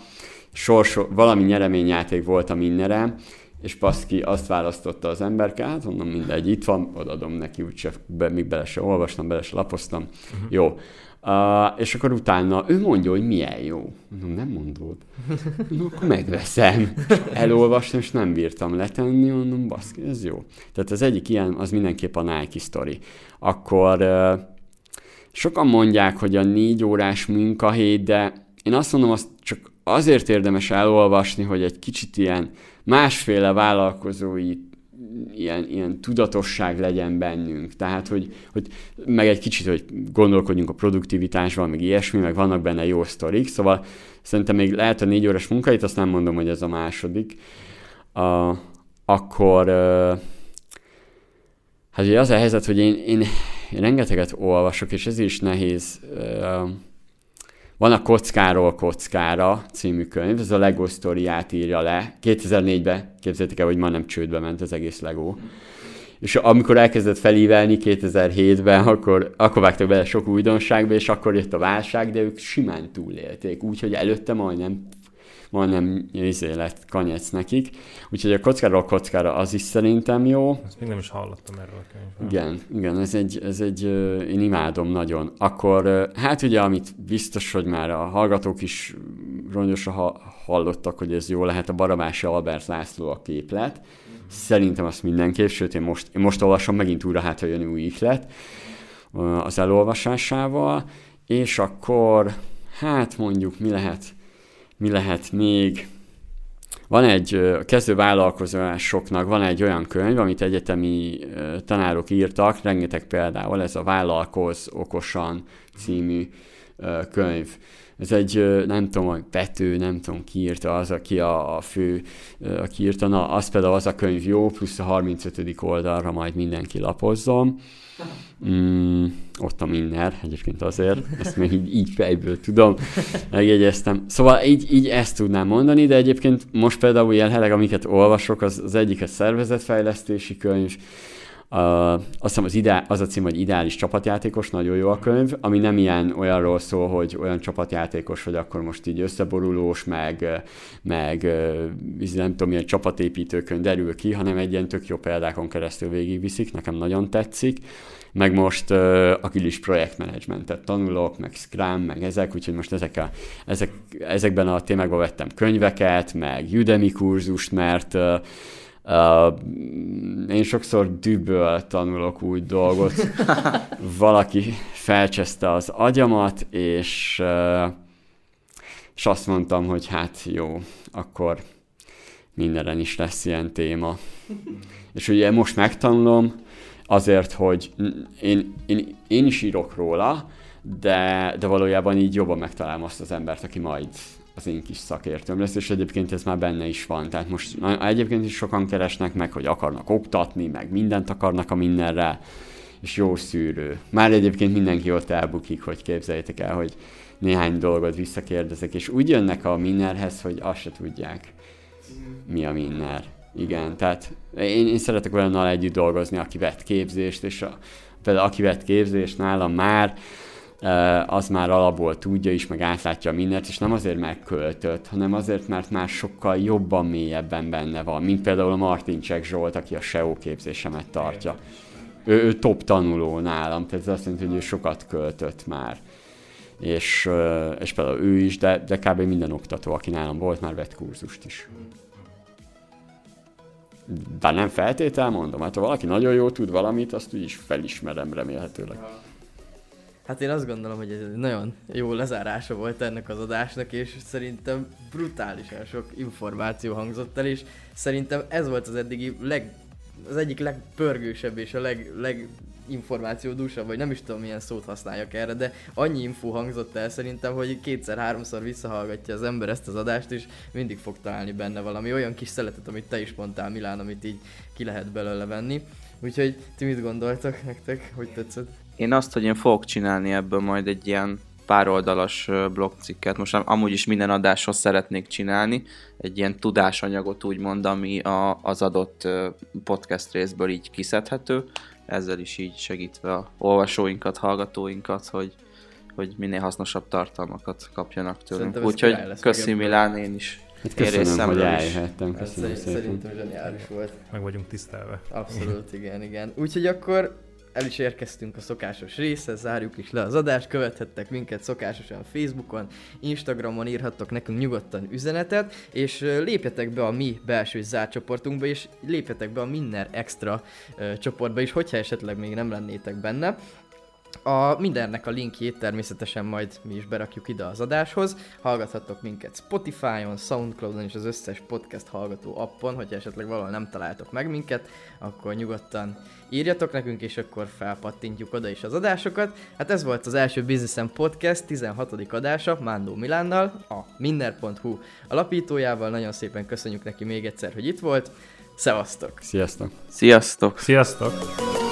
valami nyereményjáték volt a Minnerem, és paszki, azt választotta az emberkát, mondom, mindegy, itt van, odadom neki, úgyse még bele se olvastam, bele se lapoztam, jó. És akkor utána ő mondja, hogy milyen jó. Mondom, nem mondod. Mondom, akkor megveszem. Elolvastam, és nem bírtam letenni, mondom, baszki, ez jó. Tehát az egyik ilyen, az mindenképp a Nike sztori. Akkor sokan mondják, hogy a 4 órás munkahét, de én azt mondom, azt csak azért érdemes elolvasni, hogy egy kicsit ilyen másféle vállalkozói ilyen tudatosság legyen bennünk. Tehát, hogy meg egy kicsit, hogy gondolkodjunk a produktivitásban, meg ilyesmi, meg vannak benne jó sztorik, szóval szerintem még lehet a 4 órás munkáit, azt nem mondom, hogy ez a második. Hát ugye az a helyzet, hogy én rengeteget olvasok, és ez is nehéz. Van a Kockáról kockára című könyv, ez a Lego sztoriát írja le. 2004-ben, képzeljétek el, hogy majdnem csődbe ment az egész Lego. És amikor elkezdett felívelni 2007-ben, akkor vágtak bele sok újdonságba, és akkor jött a válság, de ők simán túlélték. Úgyhogy előtte majdnem lett kanyec nekik. Úgyhogy a Kockáról kockára az is szerintem jó. Ezt még nem is hallottam erről a könyvről. Igen, ez egy én imádom nagyon. Akkor hát ugye, amit biztos, hogy már a hallgatók is rongyosan hallottak, hogy ez jó lehet, a Barabási Albert László a képlet. Szerintem azt mindenképp, sőt én most olvasom megint újra, hát ha jön új ihlet az elolvasásával, és akkor hát mondjuk mi lehet még? Van egy kezdővállalkozásoknak van egy olyan könyv, amit egyetemi tanárok írtak, rengeteg példával, ez a Vállalkozz okosan című könyv. Ez egy, nem tudom, hogy Pető, nem tudom, ki írta, az, aki a fő, aki írta, na, az például az a könyv jó, plusz a 35. oldalra majd mindenki lapozzon. Ott a Minner, egyébként azért, ezt még így fejből tudom, megjegyeztem. Szóval így ezt tudnám mondani, de egyébként most például jelenleg, amiket olvasok, az egyik a szervezetfejlesztési könyv, azt hiszem az a cím, hogy Ideális csapatjátékos, nagyon jó a könyv, ami nem ilyen olyanról szól, hogy olyan csapatjátékos, hogy akkor most így összeborulós, meg nem tudom, ilyen csapatépítőkön derül ki, hanem egy ilyen tök jó példákon keresztül végigviszik, nekem nagyon tetszik. Meg most agilis projektmenedzsmentet tanulok, meg Scrum, meg ezek, úgyhogy most ezekben a témákban vettem könyveket, meg Udemy kurzust, mert én sokszor düböl tanulok úgy dolgot, valaki felcseszte az agyamat, és azt mondtam, hogy hát jó, akkor mindenen is lesz ilyen téma. És ugye most megtanulom azért, hogy én is írok róla, de valójában így jobban megtalálom azt az embert, aki majd az én kis szakértőm lesz, és egyébként ez már benne is van. Tehát most egyébként is sokan keresnek meg, hogy akarnak oktatni, meg mindent akarnak a mindenre, és jó szűrő. Már egyébként mindenki ott elbukik, hogy képzeljétek el, hogy néhány dolgot visszakérdezek, és úgy jönnek a Minnerhez, hogy azt se tudják, mi a Minner. Igen, tehát én szeretek olyannal együtt dolgozni, aki vett képzést, és például aki vett képzést nálam már, az már alapból tudja is, meg átlátja mindent, és nem azért már költött, hanem azért, mert már sokkal jobban, mélyebben benne van, mint például a Martin Csák Zsolt, aki a SEO képzésemet tartja. Ő top tanuló nálam, tehát ez azt jelenti, hogy ő sokat költött már. És például ő is, de kb. Minden oktató, aki nálam volt, már vett kurzust is. De nem feltétel, mondom, hát ha valaki nagyon jól tud valamit, azt úgyis felismerem remélhetőleg. Hát én azt gondolom, hogy ez nagyon jó lezárása volt ennek az adásnak, és szerintem brutálisan sok információ hangzott el, és szerintem ez volt az eddigi az egyik legpörgősebb és a leginformációdúsabb, vagy nem is tudom, milyen szót használjak erre, de annyi infó hangzott el szerintem, hogy 2-3-szor visszahallgatja az ember ezt az adást, és mindig fog találni benne valami olyan kis szeletet, amit te is mondtál, Milán, amit így ki lehet belőle venni. Úgyhogy ti mit gondoltak, nektek? Hogy tetszett? Én azt, hogy én fogok csinálni ebből majd egy ilyen pároldalas blogcikket, most amúgy is minden adáshoz szeretnék csinálni, egy ilyen tudásanyagot úgymond, ami az adott podcast részből így kiszedhető, ezzel is így segítve a olvasóinkat, hallgatóinkat, hogy minél hasznosabb tartalmakat kapjanak tőlünk. Úgyhogy köszi Milán, én is Köszönöm, hogy eljöhettem. Szerintem zseniális volt. Meg vagyunk tisztelve. Abszolút, igen. Úgyhogy akkor el is érkeztünk a szokásos részhez, zárjuk is le az adást, követhettek minket szokásosan Facebookon, Instagramon, írhattok nekünk nyugodtan üzenetet, és lépjetek be a mi belső zárt csoportunkba, és lépjetek be a Minner Extra csoportba is, hogyha esetleg még nem lennétek benne. A mindennek a linkjét természetesen majd mi is berakjuk ide az adáshoz. Hallgathattok minket Spotify-on, Soundcloud-on és az összes podcast hallgató appon, hogyha esetleg valahol nem találtok meg minket, akkor nyugodtan írjatok nekünk, és akkor felpattintjuk oda is az adásokat. Hát ez volt az első Business & Podcast 16. adása Mándó Milánnal, a minner.hu alapítójával. Nagyon szépen köszönjük neki még egyszer, hogy itt volt. Szevasztok! Sziasztok! Sziasztok! Sziasztok!